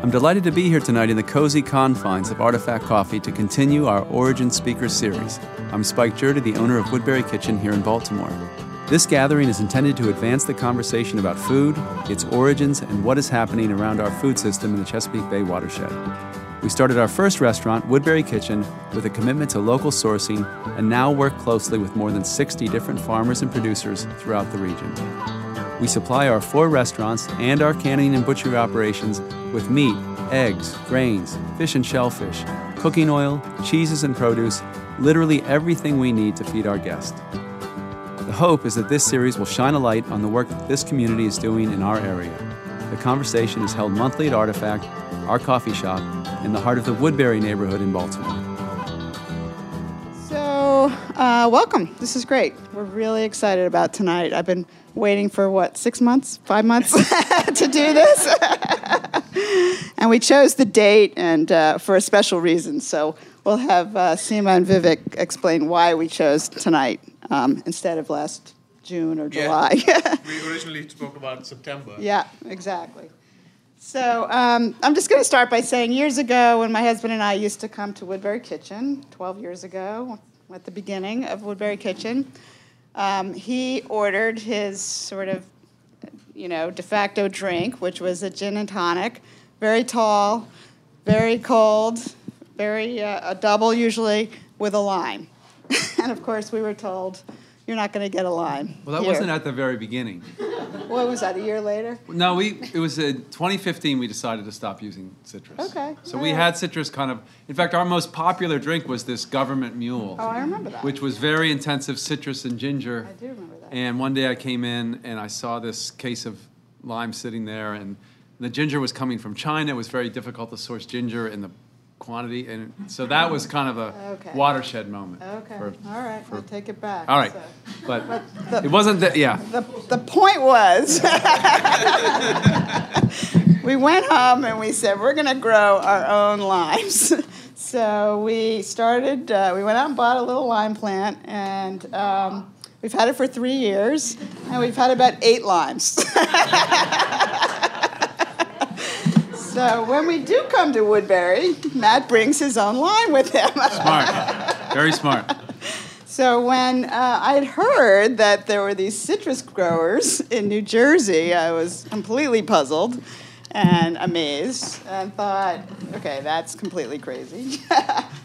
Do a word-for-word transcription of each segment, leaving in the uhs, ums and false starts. I'm delighted to be here tonight in the cozy confines of Artifact Coffee to continue our Origin Speaker Series. I'm Spike Jurda, the owner of Woodberry Kitchen here in Baltimore. This gathering is intended to advance the conversation about food, its origins, and what is happening around our food system in the Chesapeake Bay watershed. We started our first restaurant, Woodberry Kitchen, with a commitment to local sourcing and now work closely with more than sixty different farmers and producers throughout the region. We supply our four restaurants and our canning and butchery operations with meat, eggs, grains, fish and shellfish, cooking oil, cheeses and produce, literally everything we need to feed our guests. The hope is that this series will shine a light on the work that this community is doing in our area. The conversation is held monthly at Artifact, our coffee shop, in the heart of the Woodberry neighborhood in Baltimore. Uh, welcome. This is great. We're really excited about tonight. I've been waiting for, what, six months, five months to do this? And we chose the date and uh, for a special reason. So we'll have uh, Seema and Vivek explain why we chose tonight um, instead of last June or July. Yeah. We originally spoke about September. Yeah, exactly. So um, I'm just going to start by saying years ago when my husband and I used to come to Woodberry Kitchen, twelve years ago, at the beginning of Woodberry Kitchen. Um, he ordered his sort of, you know, de facto drink, which was a gin and tonic, very tall, very cold, very uh, a double usually, with a lime. And, of course, we were told, you're not going to get a lime. Well, that here. Wasn't at the very beginning. What was that, a year later? No, we it was in twenty fifteen we decided to stop using citrus. Okay. So all we right. had citrus kind of, in fact, our most popular drink was this government mule. Oh, I remember that. Which was very intensive citrus and ginger. I do remember that. And one day I came in and I saw this case of lime sitting there, and the ginger was coming from China. It was very difficult to source ginger in the quantity, and so that was kind of a okay. watershed moment. Okay, for, all right, for, I'll take it back. All right, so. but, but the, it wasn't that, yeah. The, the point was, we went home and we said, we're going to grow our own limes. So we started, uh, we went out and bought a little lime plant, and um, we've had it for three years, and we've had about eight limes. So when we do come to Woodberry, Matt brings his own lime with him. Smart. Very smart. So when uh, I had heard that there were these citrus growers in New Jersey, I was completely puzzled and amazed and thought, okay, that's completely crazy.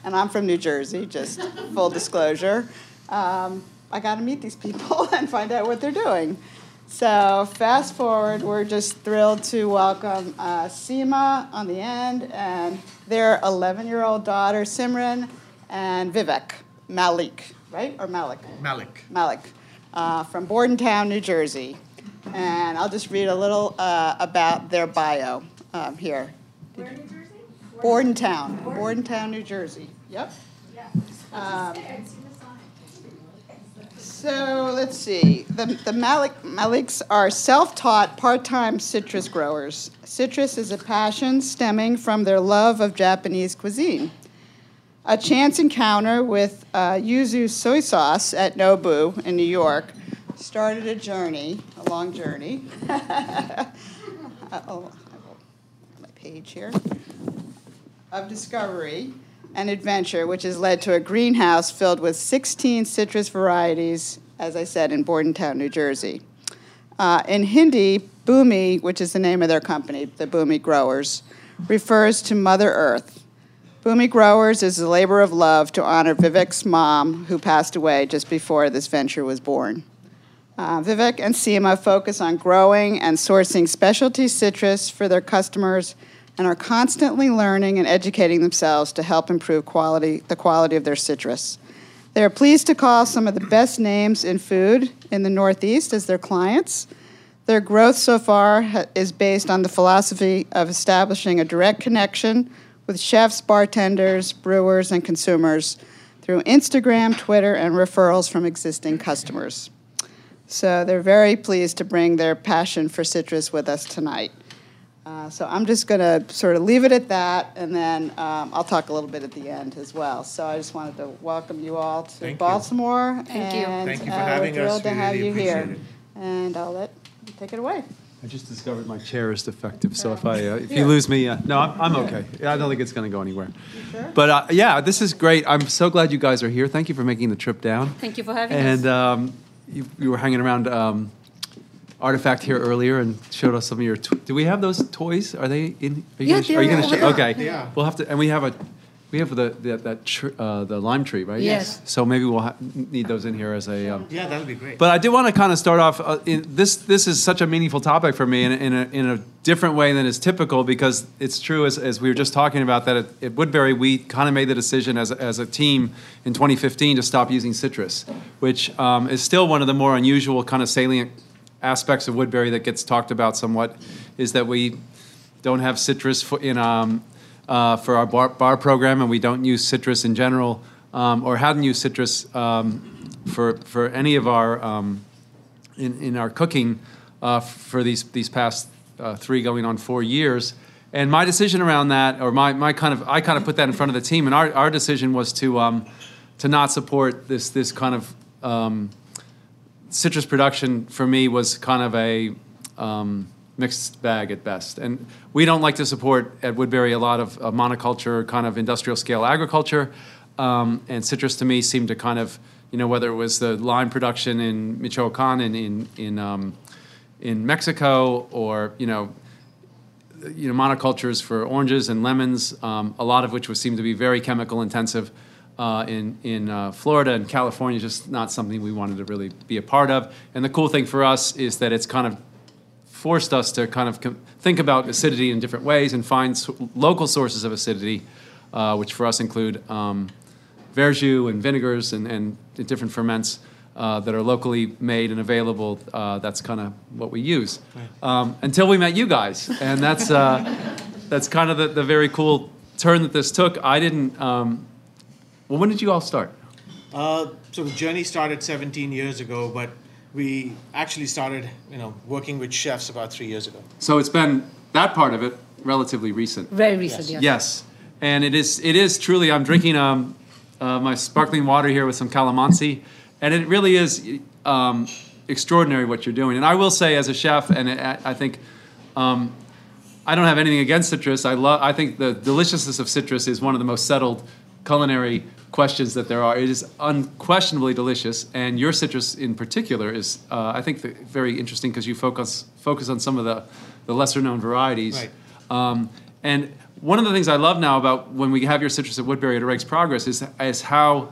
And I'm from New Jersey, just full disclosure. Um, I got to meet these people and find out what they're doing. So fast forward, we're just thrilled to welcome uh, Seema on the end and their eleven-year-old daughter, Simran, and Vivek Malik, right? Or Malik? Malik. Malik, uh, from Bordentown, New Jersey. And I'll just read a little uh, about their bio um, here. Where in New Jersey? Bordentown. Bordentown, Bordentown, New Jersey. Yep. Yeah. Um, So let's see. The, the Malik, Maliks are self-taught part-time citrus growers. Citrus is a passion stemming from their love of Japanese cuisine. A chance encounter with uh, yuzu soy sauce at Nobu in New York started a journey, a long journey. Uh-oh, I will have my page here. Of discovery. An adventure which has led to a greenhouse filled with sixteen citrus varieties, as I said, in Bordentown, New Jersey. Uh, in Hindi, Bhumi, which is the name of their company, the Bhumi Growers, refers to Mother Earth. Bhumi Growers is a labor of love to honor Vivek's mom, who passed away just before this venture was born. Uh, Vivek and Seema focus on growing and sourcing specialty citrus for their customers and are constantly learning and educating themselves to help improve quality, the quality of their citrus. They are pleased to call some of the best names in food in the Northeast as their clients. Their growth so far ha- is based on the philosophy of establishing a direct connection with chefs, bartenders, brewers, and consumers through Instagram, Twitter, and referrals from existing customers. So they're very pleased to bring their passion for citrus with us tonight. Uh, so I'm just going to sort of leave it at that, and then um, I'll talk a little bit at the end as well. So I just wanted to welcome you all to Thank Baltimore. You. Thank you. And, Thank you for uh, having us. We're thrilled us. to we have really you here. It. And I'll let you take it away. I just discovered my chair is defective, so if I uh, if you lose me, uh, no, I'm, I'm okay. I don't think it's going to go anywhere. You sure? But uh, yeah, this is great. I'm so glad you guys are here. Thank you for making the trip down. Thank you for having and, us. And um, you, you were hanging around um, Artifact here earlier and showed us some of your. To- Do we have those toys? Are they in? Are you yeah, gonna sh- they are. Are you going to show? Okay. Yeah. We'll have to, and we have a, we have the the that tr- uh, the lime tree, right? Yes. So maybe we'll ha- need those in here as a. Um, yeah, that would be great. But I did want to kind of start off. Uh, in, this this is such a meaningful topic for me in in a, in a different way than is typical, because it's true as as we were just talking about that at, at Woodberry we kind of made the decision as a, as a team in twenty fifteen to stop using citrus, which um, is still one of the more unusual kind of salient aspects of Woodberry that gets talked about somewhat, is that we don't have citrus for, in um, uh, for our bar, bar program, and we don't use citrus in general, um, or hadn't used citrus um, for for any of our um, in in our cooking uh, for these these past uh, three going on four years. And my decision around that, or my my kind of I kind of put that in front of the team, and our, our decision was to um, to not support this this kind of. Um, Citrus production for me was kind of a um, mixed bag at best. And we don't like to support at Woodberry a lot of, of monoculture, kind of industrial scale agriculture. Um, and citrus to me seemed to kind of, you know, whether it was the lime production in Michoacan and in in um, in Mexico, or, you know, you know, monocultures for oranges and lemons, um, a lot of which would seem to be very chemical intensive. Uh, in in uh, Florida and California, just not something we wanted to really be a part of. And the cool thing for us is that it's kind of forced us to kind of com- think about acidity in different ways and find so- local sources of acidity, uh, which for us include um, verjus and vinegars and, and different ferments uh, that are locally made and available. Uh, that's kind of what we use. Um, until we met you guys. And that's, uh, that's kind of the, the very cool turn that this took. I didn't... Um, Well, when did you all start? Uh, so the journey started seventeen years ago, but we actually started, you know, working with chefs about three years ago. So it's been that part of it relatively recent. Very recent, yes. Yes, yes. And it is. It is truly. I'm drinking um, uh, my sparkling water here with some calamansi, and it really is um, extraordinary what you're doing. And I will say, as a chef, and I think. Um, I don't have anything against citrus. I love. I think the deliciousness of citrus is one of the most settled culinary questions that there are. It is unquestionably delicious, and your citrus in particular is, uh, I think, the, very interesting because you focus focus on some of the, the lesser-known varieties. Right. Um, and one of the things I love now about when we have your citrus at Woodberry at Irreg's Progress is, is how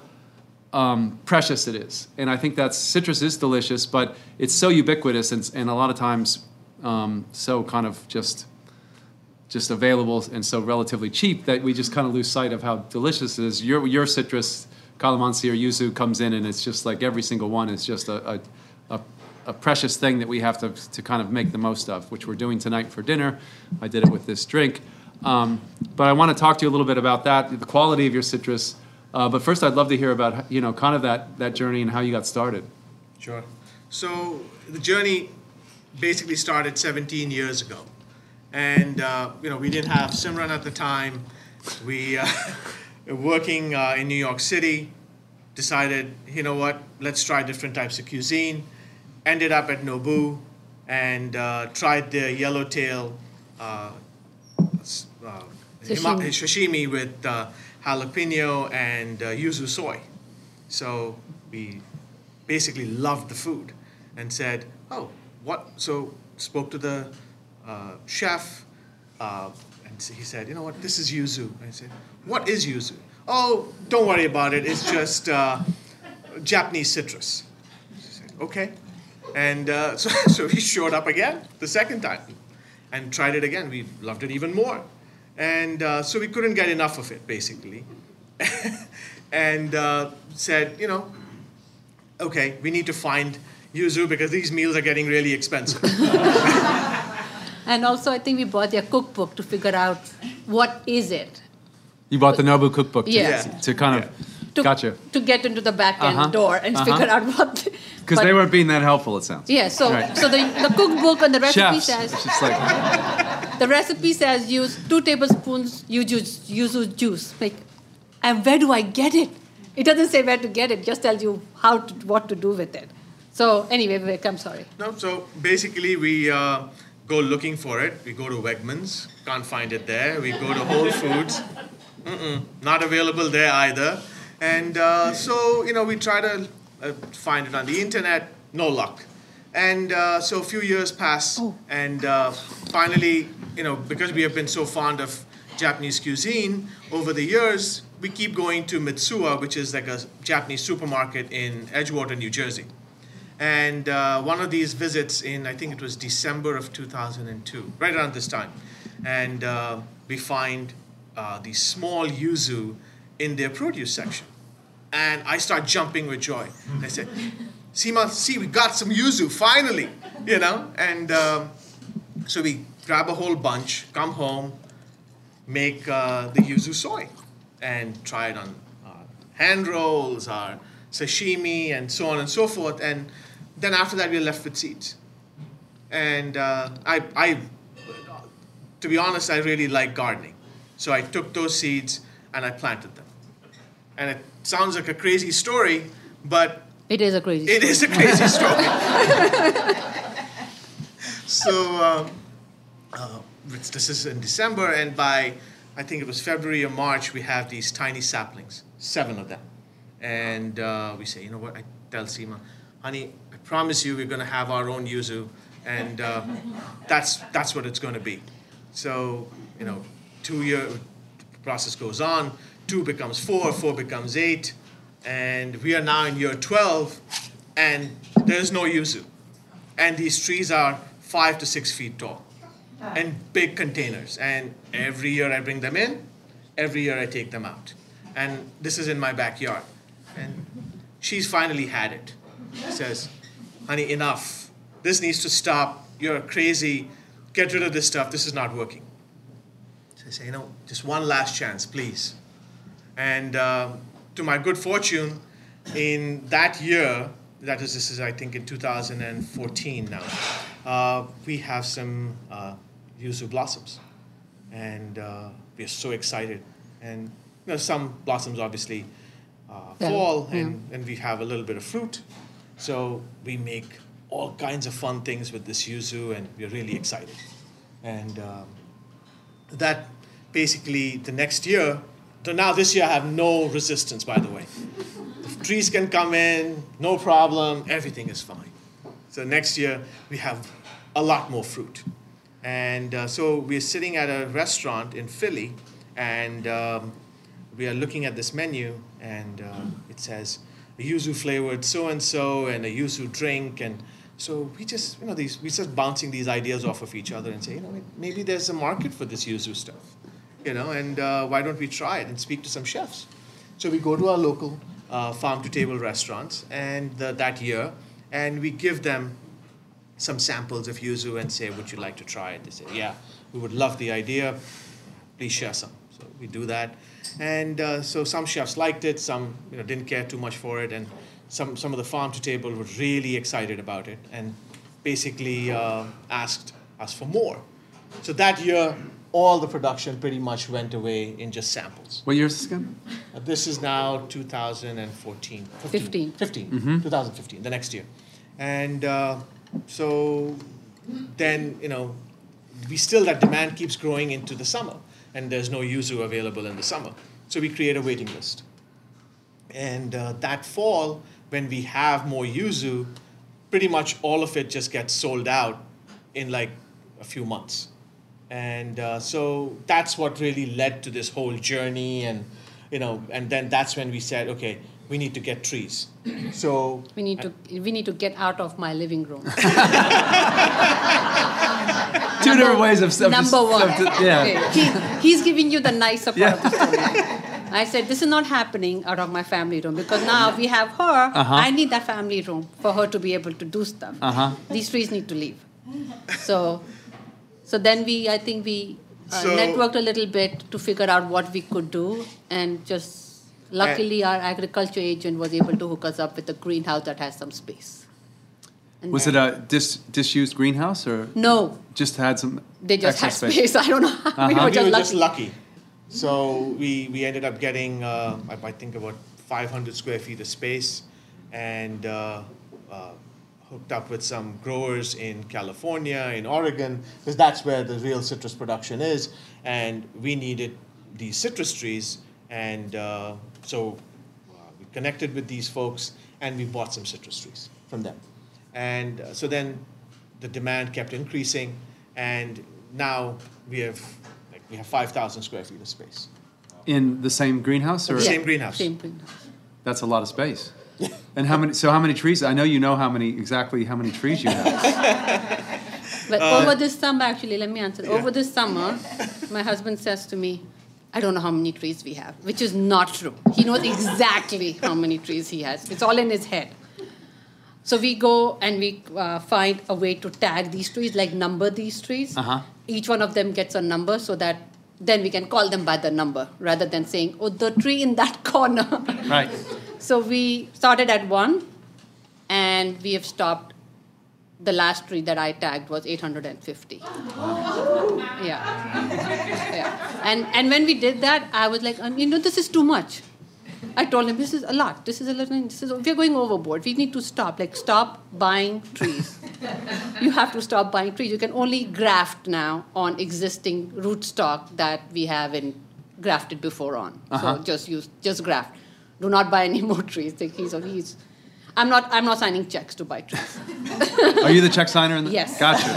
um, precious it is. And I think that citrus is delicious, but it's so ubiquitous and, and a lot of times um, so kind of just... just available and so relatively cheap that we just kind of lose sight of how delicious it is. Your your citrus, calamansi or yuzu, comes in and it's just like every single one is just a a, a, a precious thing that we have to, to kind of make the most of, which we're doing tonight for dinner. I did it with this drink. Um, but I want to talk to you a little bit about that, the quality of your citrus. Uh, but first I'd love to hear about, you know, kind of that, that journey and how you got started. Sure. So the journey basically started seventeen years ago. And, uh, you know, we didn't have Simran at the time. We uh, were working uh, in New York City, decided, you know what, let's try different types of cuisine. Ended up at Nobu and uh, tried the yellowtail uh, uh, sashimi. sashimi with uh, jalapeno and uh, yuzu soy. So we basically loved the food and said, oh, what? So spoke to the... Uh, chef, uh, and he said, you know what, this is yuzu. And I said, what is yuzu? Oh, don't worry about it. It's just uh, Japanese citrus. She said, okay. And uh, so, so he showed up again the second time and tried it again. We loved it even more. And uh, so we couldn't get enough of it, basically. and uh, said, you know, okay, we need to find yuzu because these meals are getting really expensive. And also, I think we bought their cookbook to figure out what is it. You bought the Nobu cookbook to, yeah. to kind of... Yeah. To, gotcha. to get into the back end uh-huh. door and uh-huh. figure out what... Because the, they weren't being that helpful, it sounds. Yeah, so right. so the, the cookbook and the recipe Chefs. says... Like, the recipe says use two tablespoons yuzu, yuzu juice. Like, and where do I get it? It doesn't say where to get it. Just tells you how to, what to do with it. So anyway, Vivek, I'm sorry. No, so basically we uh, go looking for it. We go to Wegmans. Can't find it there. We go to Whole Foods. Mm-mm, not available there either. And uh, so, you know, we try to uh, find it on the internet, no luck. And uh, so a few years pass, oh. and uh, finally, you know, because we have been so fond of Japanese cuisine over the years, we keep going to Mitsuwa, which is like a Japanese supermarket in Edgewater, New Jersey. And uh, one of these visits in, I think it was December of two thousand two, right around this time. And uh, we find uh, the small yuzu in their produce section. And I start jumping with joy. And I said, Seema, see, we got some yuzu, finally, you know? And um, so we grab a whole bunch, come home, make uh, the yuzu soy, and try it on our hand rolls, our sashimi, and so on and so forth. And then after that, we were left with seeds. And uh, I, I, to be honest, I really like gardening. So I took those seeds, and I planted them. And it sounds like a crazy story, but... It is a crazy story. It is a crazy story. So, um, uh, this is in December, and by, I think it was February or March, we have these tiny saplings, seven of them. And uh, we say, you know what, I tell Seema, honey, I promise you we're going to have our own yuzu, and uh, that's, that's what it's going to be. So, you know, two-year process goes on. Two becomes four, four becomes eight, and we are now in year twelve, and there's no yuzu. And these trees are five to six feet tall, and big containers. And every year I bring them in, every year I take them out. And this is in my backyard. And she's finally had it. She says, honey, enough. This needs to stop. You're crazy. Get rid of this stuff. This is not working. So I say, you know, just one last chance, please. And uh, to my good fortune, in that year, that is, this is, I think, in two thousand fourteen now, uh, we have some uh, yuzu blossoms. And uh, we are so excited. And you know, some blossoms obviously uh, fall, yeah. and, yeah. and we have a little bit of fruit. So we make all kinds of fun things with this yuzu, and we're really excited. And um, that basically, the next year, so now this year I have no resistance, by the way. The trees can come in, no problem, everything is fine. So next year we have a lot more fruit. And uh, so we're sitting at a restaurant in Philly, and um, we are looking at this menu, and uh, it says a yuzu flavored so-and-so and a yuzu drink. And so we just, you know, these we're just bouncing these ideas off of each other and say, you know, maybe there's a market for this yuzu stuff. You know, and uh, why don't we try it and speak to some chefs? So we go to our local uh, farm-to-table restaurants and the, that year, and we give them some samples of yuzu and say, would you like to try it? They say, yeah, we would love the idea. Please share some. So we do that. And uh, so some chefs liked it, some you know, didn't care too much for it, and some, some of the farm-to-table were really excited about it and basically uh, asked us for more. So that year, all the production pretty much went away in just samples. What year is this again? Uh, this is now two thousand fourteen. fifteen. fifteen. fifteen. Mm-hmm. two thousand fifteen, the next year. And uh, so then, you know, we still, that demand keeps growing into the summer, and there's no yuzu available in the summer. So we create a waiting list. And uh, that fall, when we have more yuzu, pretty much all of it just gets sold out in like a few months. And uh, so that's what really led to this whole journey, and you know, and then that's when we said, okay, we need to get trees. So we need to we need to get out of my living room. Two different ways of stuff. Number one, of, yeah. Okay. He, he's giving you the nicer part yeah. of the story. I said, this is not happening out of my family room, because now we have her. Uh-huh. I need that family room for her to be able to do stuff. Uh-huh. These trees need to leave. So. So then we, I think we uh, so, networked a little bit to figure out what we could do, and just luckily and our agriculture agent was able to hook us up with a greenhouse that has some space. And was it a dis- disused greenhouse or no? Just had some. They just had space. space. I don't know. Uh-huh. We were, just, we were lucky. just lucky. So we we ended up getting uh, I think about five hundred square feet of space, and uh, uh, hooked up with some growers in California, in Oregon, because that's where the real citrus production is, and we needed these citrus trees, and uh, so uh, we connected with these folks, and we bought some citrus trees from them. And so then the demand kept increasing, and now we have like we have five thousand square feet of space. In the same greenhouse? Or? The same greenhouse. Same greenhouse. That's a lot of space. And how many? So how many trees? I know you know how many exactly how many trees you have. But uh, over this summer, actually, let me answer. Yeah. Over this summer, my husband says to me, I don't know how many trees we have, which is not true. He knows exactly how many trees he has. It's all in his head. So we go and we uh, find a way to tag these trees, like number these trees. Uh-huh. Each one of them gets a number so that then we can call them by the number rather than saying, oh, the tree in that corner. Right. So we started at one and we have stopped. The last tree that I tagged was eight hundred fifty. Yeah. yeah. And and when we did that, I was like, you know, this is too much. I told him, this is a lot. This is a little, this is, we're going overboard. We need to stop. Like, stop buying trees. You have to stop buying trees. You can only graft now on existing rootstock that we haven't grafted before on. Uh-huh. So just use, just graft. Do not buy any more trees. Like he's, he's, I'm not, I'm not signing checks to buy trees. Are you the check signer? In the, yes. Gotcha.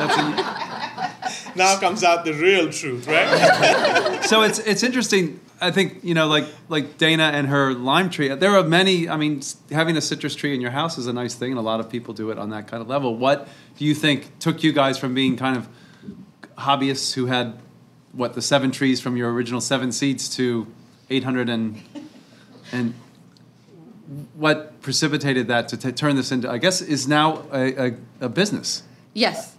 That's a, now comes out the real truth, right? So it's, it's interesting. I think, you know, like like Dana and her lime tree, there are many, I mean, having a citrus tree in your house is a nice thing, and a lot of people do it on that kind of level. What do you think took you guys from being kind of hobbyists who had, what, the seven trees from your original seven seeds to eight hundred and, and what precipitated that to t- turn this into, I guess, is now a, a, a business? Yes.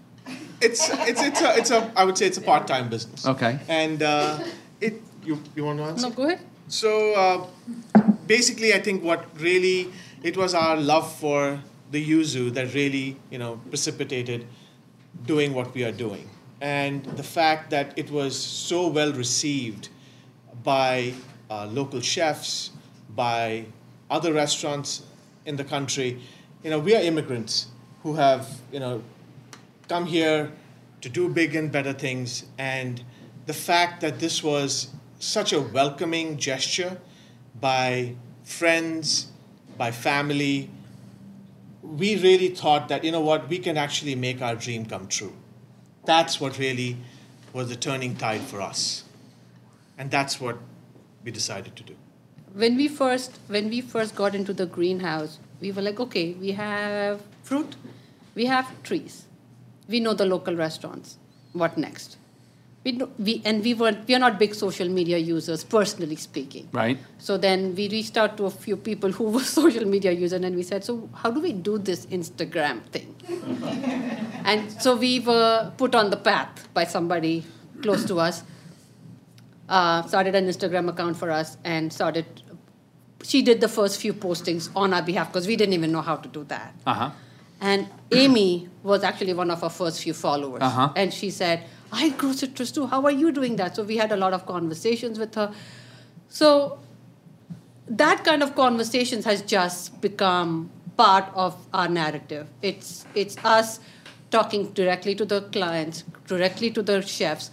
It's, it's, it's, a, it's a, I would say it's a part-time business. Okay. And uh, it... You you want to answer? No, go ahead. So uh, basically, I think what really, it was our love for the yuzu that really, you know, precipitated doing what we are doing. And the fact that it was so well received by uh, local chefs, by other restaurants in the country. You know, we are immigrants who have, you know, come here to do big and better things. And the fact that this was such a welcoming gesture by friends, by family, we really thought that, you know what, we can actually make our dream come true. That's what really was the turning tide for us. And that's what we decided to do. When we first, when we first got into the greenhouse, we were like, okay, we have fruit, we have trees, we know the local restaurants, what next? We, do, we and we were we are not big social media users, personally speaking. Right. So then we reached out to a few people who were social media users, and we said, so how do we do this Instagram thing? And so we were put on the path by somebody close to us, uh, started an Instagram account for us, and started. She did the first few postings on our behalf, because we didn't even know how to do that. Uh-huh. And Amy was actually one of our first few followers. Uh-huh. And she said, I grow citrus too. How are you doing that? So we had a lot of conversations with her. So that kind of conversations has just become part of our narrative. It's it's us talking directly to the clients, directly to the chefs.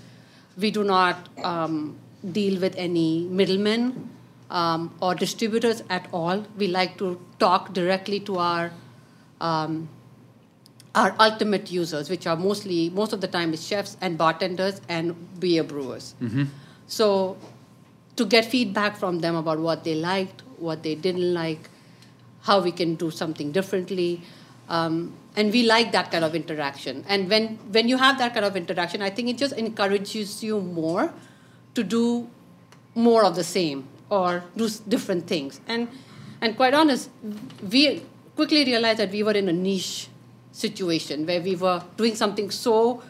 We do not um, deal with any middlemen um, or distributors at all. We like to talk directly to our Um, our ultimate users, which are mostly, most of the time is chefs and bartenders and beer brewers. Mm-hmm. So to get feedback from them about what they liked, what they didn't like, how we can do something differently. Um, and we like that kind of interaction. And when, when you have that kind of interaction, I think it just encourages you more to do more of the same or do different things. And, and quite honest, we quickly realized that we were in a niche situation where we were doing something so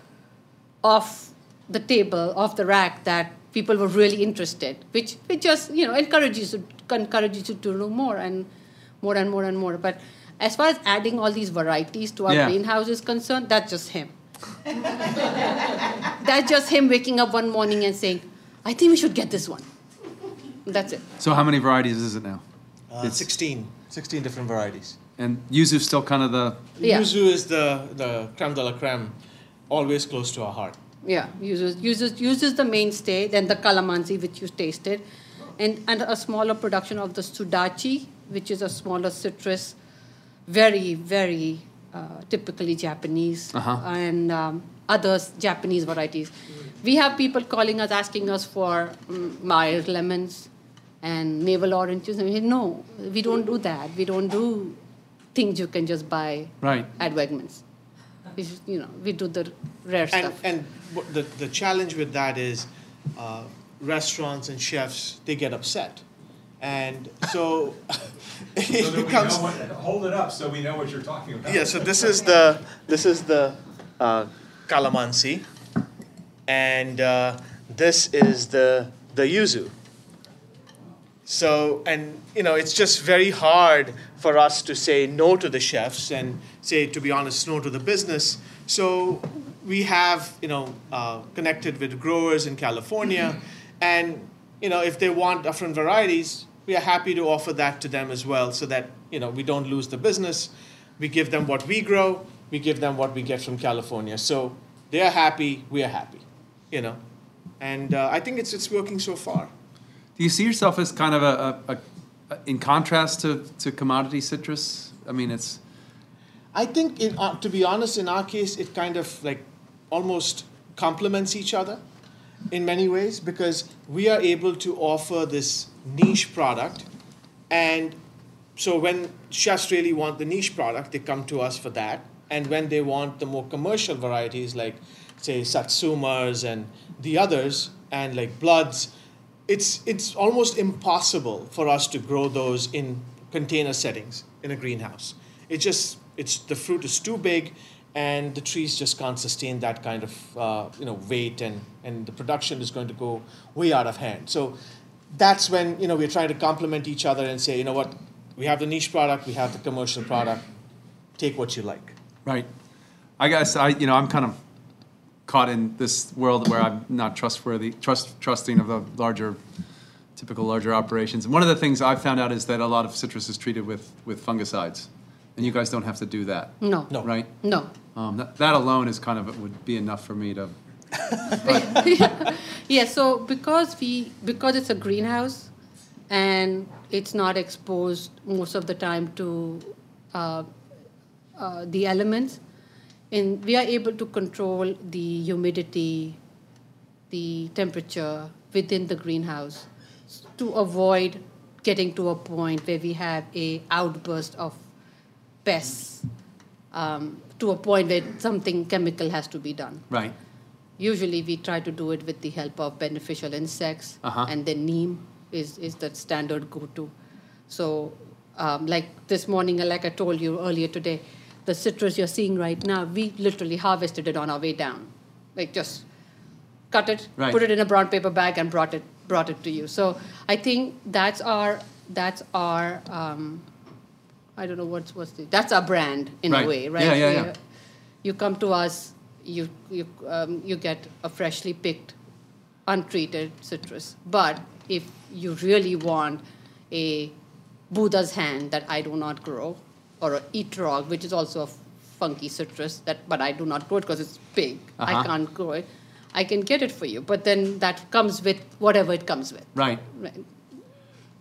off the table, off the rack, that people were really interested, which which just, you know, encourages you encourages you to do more and more and more and more. But as far as adding all these varieties to our yeah. greenhouse is concerned, that's just him. That's just him waking up one morning and saying, I think we should get this one. That's it. So how many varieties is it now? Uh, it's sixteen. sixteen different varieties. And yuzu's still kind of the... Yeah. Yuzu is the, the creme de la creme, always close to our heart. Yeah, yuzu, yuzu, yuzu is the mainstay, then the calamansi, which you tasted, and, and a smaller production of the sudachi, which is a smaller citrus, very, very uh, typically Japanese, uh-huh. and um, other Japanese varieties. We have people calling us, asking us for um, mild lemons and navel oranges. And we say, no, we don't do that. We don't do things you can just buy right. at Wegmans. We just, you know, we do the rare and, stuff. And the, the challenge with that is uh, restaurants and chefs, they get upset. And so it so becomes... What, hold it up so we know what you're talking about. Yeah, so this is the, this is the uh, calamansi. And uh, this is the the yuzu. So, and you know, it's just very hard for us to say no to the chefs and say, to be honest, no to the business. So we have, you know, uh, connected with growers in California, and you know, if they want different varieties, we are happy to offer that to them as well, so that you know we don't lose the business. We give them what we grow, we give them what we get from California. So they are happy, we are happy. You know, and uh, I think it's it's working so far. Do you see yourself as kind of a, a, a in contrast to, to commodity citrus? I mean, it's. I think, in, uh, to be honest, in our case, it kind of like almost complements each other in many ways, because we are able to offer this niche product, and so when chefs really want the niche product, they come to us for that, and when they want the more commercial varieties like, say, satsumas and the others, and like bloods, it's it's almost impossible for us to grow those in container settings in a greenhouse. It just it's the fruit is too big, and the trees just can't sustain that kind of uh, you know weight, and and the production is going to go way out of hand. So that's when you know we're trying to complement each other and say, you know what, we have the niche product, we have the commercial product, take what you like. Right. I guess I you know I'm kind of. caught in this world where I'm not trustworthy, trust, trusting of the larger, typical larger operations. And one of the things I've found out is that a lot of citrus is treated with, with fungicides, and you guys don't have to do that. No. No. Right? No. Um, that, that alone is kind of would be enough for me to. yeah. yeah. So because we because it's a greenhouse, and it's not exposed most of the time to uh, uh, the elements. And we are able to control the humidity, the temperature within the greenhouse to avoid getting to a point where we have a outburst of pests um, to a point where something chemical has to be done. Right. Usually we try to do it with the help of beneficial insects, uh-huh. and then neem is, is the standard go-to. So um, like this morning, like I told you earlier today, the citrus you're seeing right now, we literally harvested it on our way down. Like just cut it, right. put it in a brown paper bag, and brought it brought it to you. So I think that's our that's our um, I don't know what's what's the, that's our brand in right. a way, right? Yeah, yeah, yeah. You come to us, you you um, you get a freshly picked, untreated citrus. But if you really want a Buddha's hand that I do not grow, or an etrog, which is also a funky citrus, that, but I do not grow it because it's big. Uh-huh. I can't grow it. I can get it for you, but then that comes with whatever it comes with. Right. right.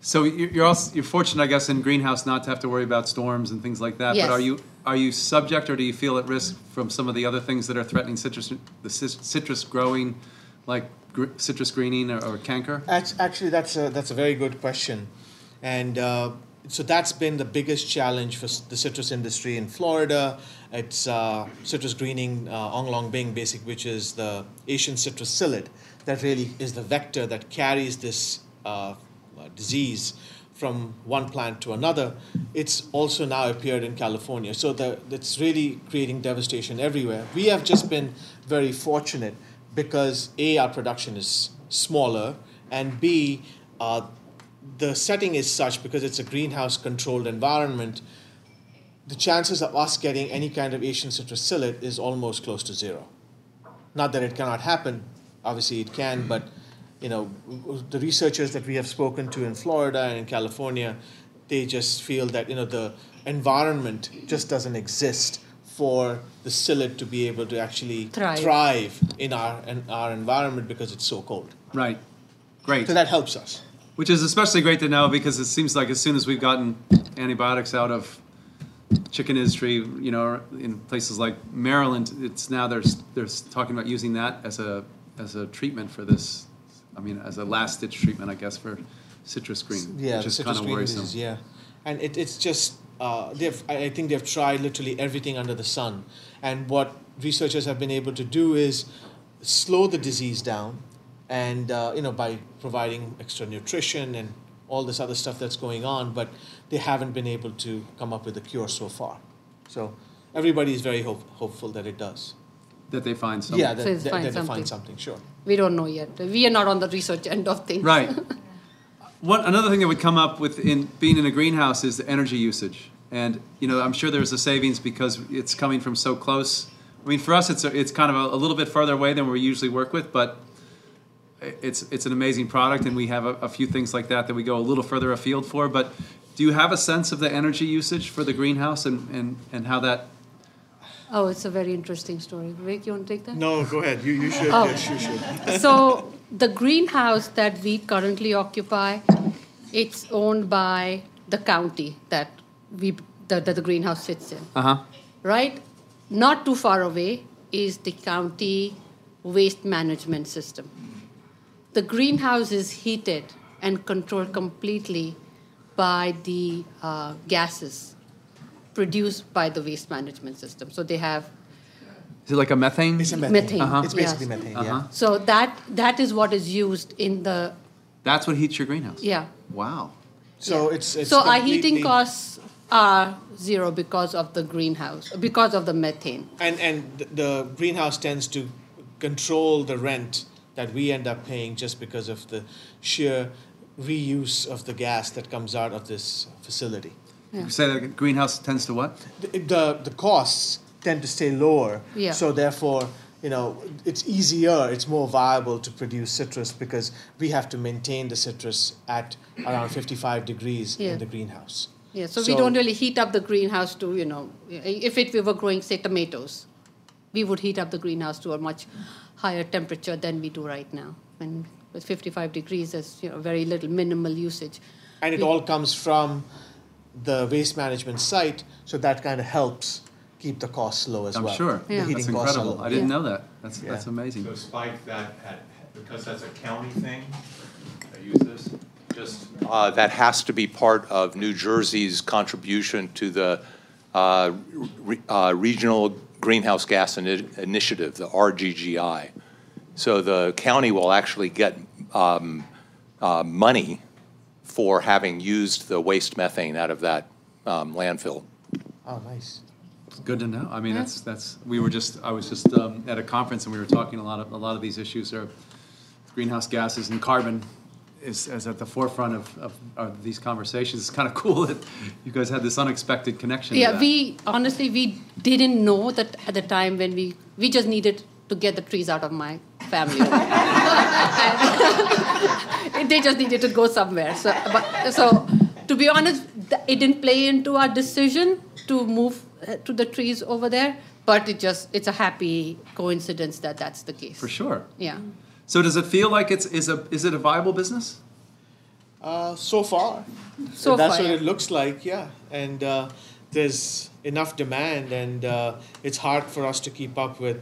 So you're also, you're fortunate, I guess, in greenhouse not to have to worry about storms and things like that. Yes. But are you are you subject, or do you feel at risk from some of the other things that are threatening citrus, the citrus growing, like gr- citrus greening or, or canker? Actually, that's a that's a very good question, and. Uh, So that's been the biggest challenge for the citrus industry in Florida. It's uh, citrus greening, uh, ong long bing basic, which is the Asian citrus psyllid. That really is the vector that carries this uh, disease from one plant to another. It's also now appeared in California. So the, it's really creating devastation everywhere. We have just been very fortunate because A, our production is smaller, and B, uh, the setting is such, because it's a greenhouse controlled environment, the chances of us getting any kind of Asian citrus psyllid is almost close to zero. Not that it cannot happen, obviously it can, but you know, the researchers that we have spoken to in Florida and in California, they just feel that, you know, the environment just doesn't exist for the psyllid to be able to actually thrive, thrive in our in our environment because it's so cold. Right. Great. So that helps us. Which is especially great to know, because it seems like as soon as we've gotten antibiotics out of chicken industry, you know, in places like Maryland, it's now they're they're talking about using that as a as a treatment for this. I mean, as a last-ditch treatment, I guess, for citrus greening, yeah, which is kind of worrisome. Disease, yeah, and it, it's just, uh, they've, I think they've tried literally everything under the sun. And what researchers have been able to do is slow the disease down, and uh, you know, by providing extra nutrition and all this other stuff that's going on, but they haven't been able to come up with a cure so far. So everybody is very hope, hopeful that it does. That they find something. Yeah, that, so that, find that something. they find something, sure. We don't know yet. We are not on the research end of things. Right. One, another thing that would come up with in being in a greenhouse is the energy usage. And, you know, I'm sure there's a savings because it's coming from so close. I mean, for us, it's a, it's kind of a, a little bit further away than we usually work with, but it's it's an amazing product, and we have a, a few things like that that we go a little further afield for. But do you have a sense of the energy usage for the greenhouse and, and, and how that... Oh, it's a very interesting story. Vivek, you want to take that? No, go ahead. You you should. Oh. Yes, you should. So the greenhouse that we currently occupy, it's owned by the county that we that the, the greenhouse sits in. Uh-huh. Right? Not too far away is the county waste management system. The greenhouse is heated and controlled completely by the uh, gases produced by the waste management system. So they have... Is it like a methane? It's a methane. methane. Uh-huh. It's basically yes. methane, yeah. Uh-huh. So that that is what is used in the... That's what heats your greenhouse? Yeah. Wow. So yeah. it's... it's so our heating costs are zero because of the greenhouse, because of the methane. And, and the greenhouse tends to control the rent that we end up paying just because of the sheer reuse of the gas that comes out of this facility. Yeah. You say that the greenhouse tends to what? The, the, the costs tend to stay lower. Yeah. So therefore, you know, it's easier, it's more viable to produce citrus because we have to maintain the citrus at around fifty-five degrees yeah. in the greenhouse. Yeah, so, so we don't really heat up the greenhouse to, you know, if it, we were growing, say, tomatoes, we would heat up the greenhouse to a much higher temperature than we do right now. And with fifty-five degrees, there's, you know, very little minimal usage. And it we, all comes from... the waste management site, so that kind of helps keep the costs low as I'm well. I'm sure. Yeah. The heating that's incredible. Costs I didn't yeah. know that. That's yeah. that's amazing. So Spike, that had, because that's a county thing, I use this, just uh, that has to be part of New Jersey's contribution to the uh, re, uh, Regional Greenhouse Gas Ini- Initiative, the R G G I. So the county will actually get um, uh, money for having used the waste methane out of that um, landfill. Oh, nice. Good to know. I mean, yeah. that's that's. We were just. I was just um, at a conference, and we were talking a lot of a lot of these issues are greenhouse gases and carbon is, is at the forefront of, of, of these conversations. It's kind of cool that you guys had this unexpected connection. Yeah, we honestly we didn't know that at the time when we we just needed to get the trees out of my family. They just needed to go somewhere. So, but, so to be honest, it didn't play into our decision to move to the trees over there, but it just it's a happy coincidence that that's the case. For sure. Yeah. So does it feel like it's is a is it a viable business? Uh, so far. So that's far, what yeah. it looks like, yeah. And uh, there's enough demand, and uh, it's hard for us to keep up with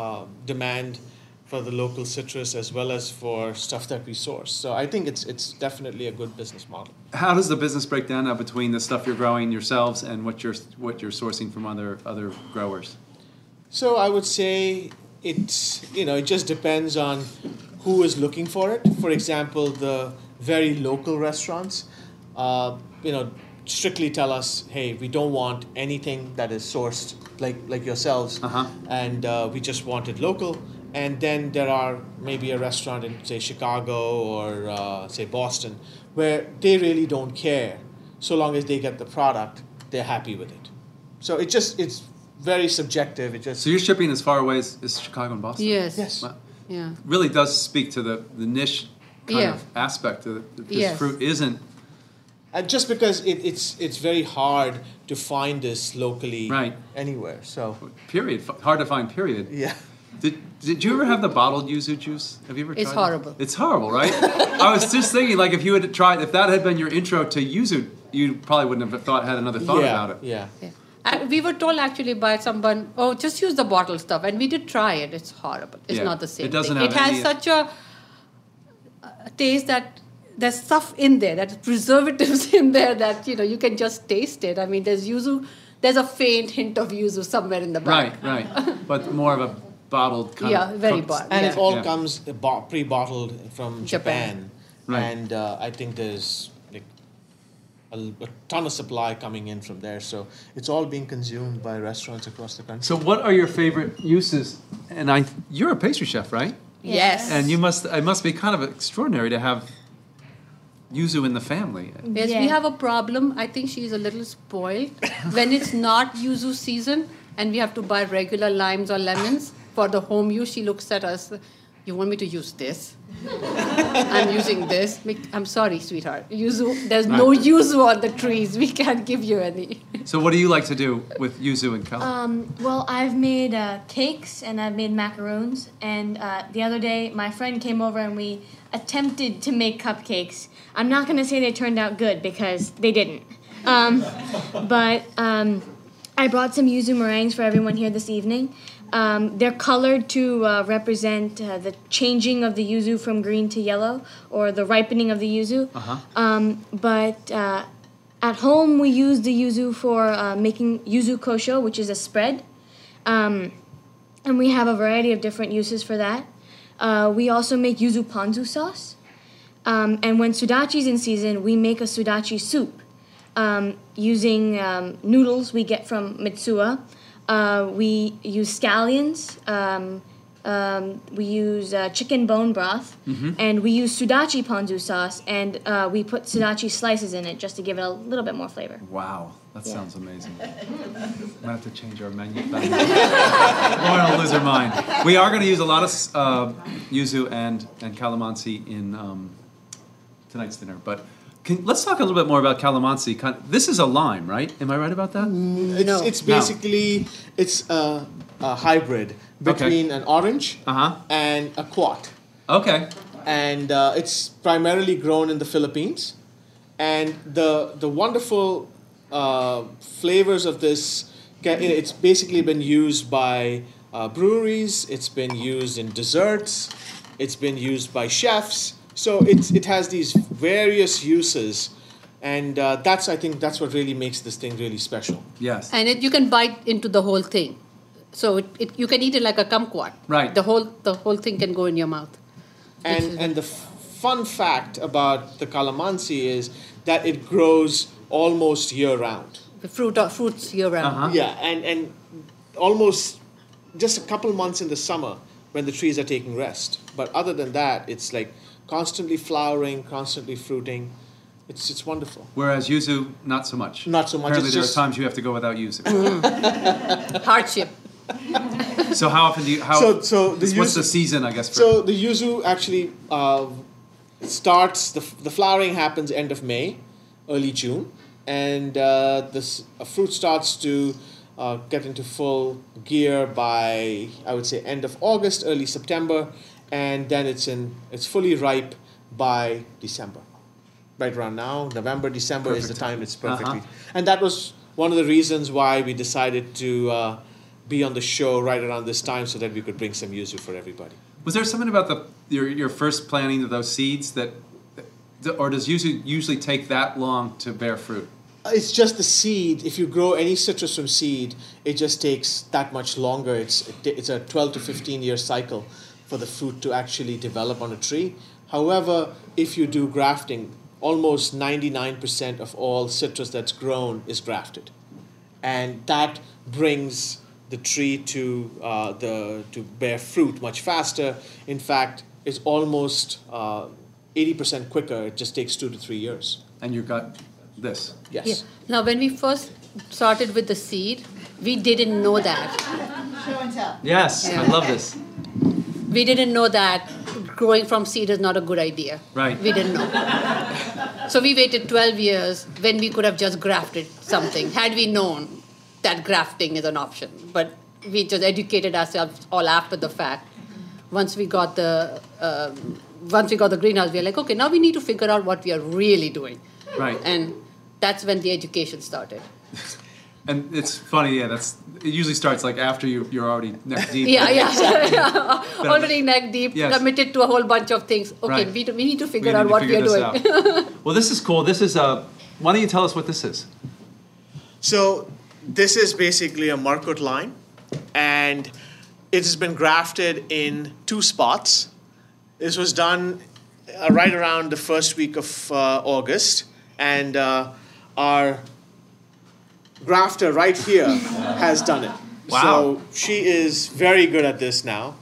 uh, demand for the local citrus as well as for stuff that we source. So I think it's it's definitely a good business model. How does the business break down now between the stuff you're growing yourselves and what you're what you're sourcing from other other growers? So I would say it's you know it just depends on who is looking for it. For example, the very local restaurants, uh, you know, strictly tell us, hey, we don't want anything that is sourced like like yourselves, uh-huh. and uh, we just want it local. And then there are maybe a restaurant in, say, Chicago or, uh, say, Boston, where they really don't care. So long as they get the product, they're happy with it. So it just, it's very subjective. It just. So you're shipping as far away as, as Chicago and Boston? Yes. Yes. Wow. Yeah. Really does speak to the, the niche kind yeah. of aspect of it. This yes. fruit isn't. And just because it, it's it's very hard to find this locally right. anywhere. So period. Hard to find, period. Yeah. Did Did you ever have the bottled yuzu juice? Have you ever tried it? It's horrible. It's horrible, right? I was just thinking, like, if you had tried, if that had been your intro to yuzu, you probably wouldn't have thought had another thought yeah. about it. Yeah. yeah. And we were told actually by someone, oh, just use the bottle stuff, and we did try it. It's horrible. It's yeah. not the same. It doesn't thing. Have it any has such a, a taste that. There's stuff in there, there's preservatives in there that, you know, you can just taste it. I mean, there's yuzu, there's a faint hint of yuzu somewhere in the back. Right, right. But more of a bottled kind yeah, of... Very bottled, and yeah, very bottled. And it all yeah. comes pre-bottled from Japan. Japan. Right. And uh, I think there's like a, a ton of supply coming in from there. So it's all being consumed by restaurants across the country. So what are your favorite uses? And I, you're a pastry chef, right? Yes. And you must, it must be kind of extraordinary to have... yuzu in the family. Yes, yeah. we have a problem. I think she's a little spoiled. When it's not yuzu season and we have to buy regular limes or lemons for the home use, she looks at us, you want me to use this? I'm using this. I'm sorry, sweetheart. Yuzu, there's right. no yuzu on the trees. We can't give you any. So what do you like to do with yuzu and kale? Um, well, I've made uh, cakes and I've made macaroons. And uh, the other day, my friend came over and we attempted to make cupcakes. I'm not going to say they turned out good because they didn't. Um, but um, I brought some yuzu meringues for everyone here this evening. Um, they're colored to uh, represent uh, the changing of the yuzu from green to yellow, or the ripening of the yuzu. Uh-huh. Um, but uh, at home, we use the yuzu for uh, making yuzu kosho, which is a spread. Um, and we have a variety of different uses for that. Uh, we also make yuzu ponzu sauce. Um, and when sudachi's in season, we make a sudachi soup um, using um, noodles we get from Mitsuwa. Uh, we use scallions, um, um, we use uh, chicken bone broth, mm-hmm. and we use sudachi ponzu sauce, and uh, we put sudachi slices in it just to give it a little bit more flavor. Wow, that yeah. sounds amazing. We're going to have to change our menu. Lauren will lose her mind. We are going to use a lot of uh, yuzu and, and calamansi in um, tonight's dinner, but... Can, let's talk a little bit more about calamansi. This is a lime, right? Am I right about that? It's, no. It's basically, no. it's a, a hybrid between okay. an orange uh-huh. and a quat. Okay. And uh, it's primarily grown in the Philippines. And the the wonderful uh, flavors of this, it's basically been used by uh, breweries. It's been used in desserts. It's been used by chefs. So it's, it has these various uses, and uh, that's, I think, that's what really makes this thing really special. Yes. And it, you can bite into the whole thing. So it, it, you can eat it like a kumquat. Right. The whole, the whole thing can go in your mouth. And, and the f- fun fact about the calamansi is that it grows almost year-round. The fruit, uh, fruits year-round. Uh-huh. Yeah, and, and almost just a couple months in the summer when the trees are taking rest. But other than that, it's like... constantly flowering, constantly fruiting. It's it's wonderful. Whereas yuzu, not so much. Not so much. Apparently it's there just... are times you have to go without yuzu. Hardship. So how often do you... How, so, so the yuzu, what's the season, I guess? For... So the yuzu actually uh, starts... The, the flowering happens end of May, early June. And uh, this uh, fruit starts to uh, get into full gear by, I would say, end of August, early September. And then it's in it's fully ripe by December. Right around now, November, December perfect. Is the time it's perfectly. Uh-huh. And that was one of the reasons why we decided to uh, be on the show right around this time so that we could bring some yuzu for everybody. Was there something about the your your first planting of those seeds that, or does yuzu usually take that long to bear fruit? It's just the seed. If you grow any citrus from seed, it just takes that much longer. It's it's a twelve to fifteen year cycle for the fruit to actually develop on a tree. However, if you do grafting, almost ninety-nine percent of all citrus that's grown is grafted. And that brings the tree to uh, the to bear fruit much faster. In fact, it's almost uh, eighty percent quicker. It just takes two to three years. And you got this. Yes. Yeah. Now, when we first started with the seed, we didn't know that. Show and tell. Yes, yeah. I love this. We didn't know that growing from seed is not a good idea. Right. We didn't know. So we waited twelve years when we could have just grafted something, had we known that grafting is an option. But we just educated ourselves all after the fact. Once we got the um, once we got the greenhouse, we were like, okay, now we need to figure out what we are really doing. Right. And that's when the education started. And it's funny, yeah, that's, it usually starts like after you, you're already neck deep. yeah, yeah, yeah. Already neck deep, yes. Committed to a whole bunch of things. Okay, right. we, do, we need to figure we out to what we're doing. Well, this is cool. This is, uh, why don't you tell us what this is? So this is basically a Makrut line, and it has been grafted in two spots. This was done uh, right around the first week of uh, August, and uh, our grafter right here has done it. Wow. So she is very good at this now.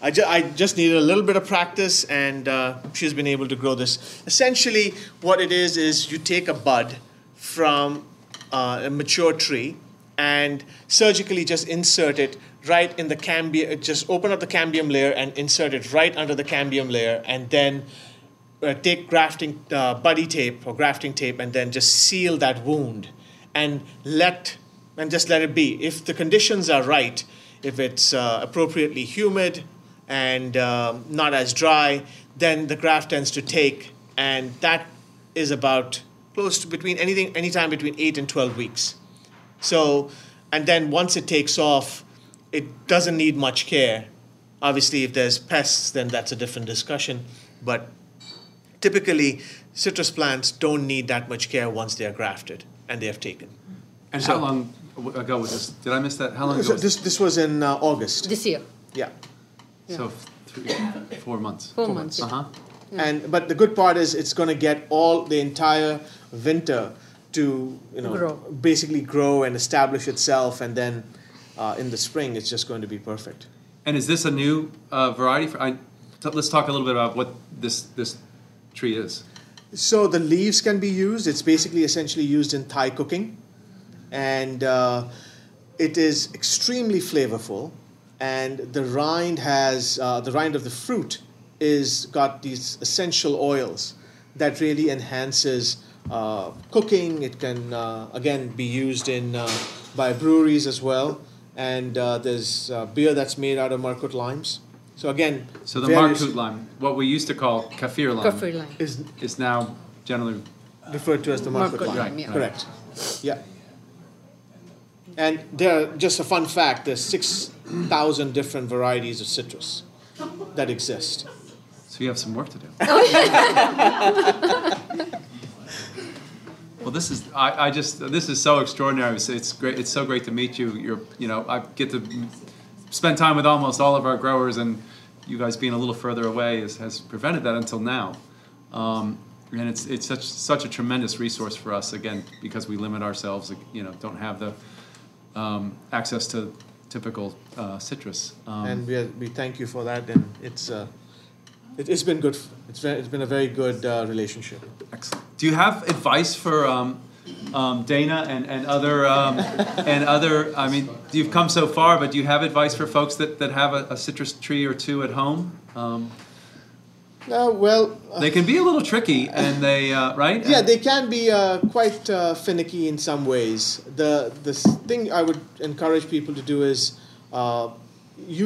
I, ju- I just needed a little bit of practice, and uh, she's been able to grow this. Essentially, what it is is you take a bud from uh, a mature tree and surgically just insert it right in the cambium, just open up the cambium layer and insert it right under the cambium layer, and then uh, take grafting uh, buddy tape or grafting tape and then just seal that wound. And let and just let it be. If the conditions are right, if it's uh, appropriately humid and uh, not as dry, then the graft tends to take, and that is about close to between anything anytime between eight and twelve weeks. So, and then once it takes off, it doesn't need much care. Obviously, if there's pests, then that's a different discussion. But typically, citrus plants don't need that much care once they are grafted and they have taken. And so how long ago was this? Did I miss that? How long ago? So this this was in uh, August. This year. Yeah. yeah. So three, four months. Four, four months. months. Uh huh. Yeah. And but the good part is it's going to get all the entire winter to you know grow. basically grow and establish itself, and then uh, in the spring it's just going to be perfect. And is this a new uh, variety? For, I, t- let's talk a little bit about what this this tree is. So the leaves can be used. It's basically essentially used in Thai cooking. And uh, it is extremely flavorful. And the rind has, uh, the rind of the fruit is got these essential oils that really enhances uh, cooking. It can, uh, again, be used in uh, by breweries as well. And uh, there's uh, beer that's made out of Makrut limes. So again, so the Makrut lime, what we used to call Kaffir lime, Kaffir lime. Is, is now generally referred to as the Makrut lime. lime yeah. Correct. Yeah. And there are, just a fun fact, there's six thousand different varieties of citrus that exist. So you have some work to do. Well, this is I, I just this is so extraordinary. It's, it's great. It's so great to meet you. You're you know I get to spend time with almost all of our growers, and you guys being a little further away is, has prevented that until now. Um, and it's it's such such a tremendous resource for us, again, because we limit ourselves, you know, don't have the um, access to typical uh, citrus. Um, and we, are, we thank you for that, and it's uh, it, it's been good. It's very, it's been a very good uh, relationship. Excellent. Do you have advice for Um, Um, Dana and, and other um, and other I mean you've come so far, but do you have advice for folks that, that have a, a citrus tree or two at home? Um, uh, well uh, they can be a little tricky, and they uh, right yeah and, they can be uh, quite uh, finicky in some ways. The the thing I would encourage people to do is uh,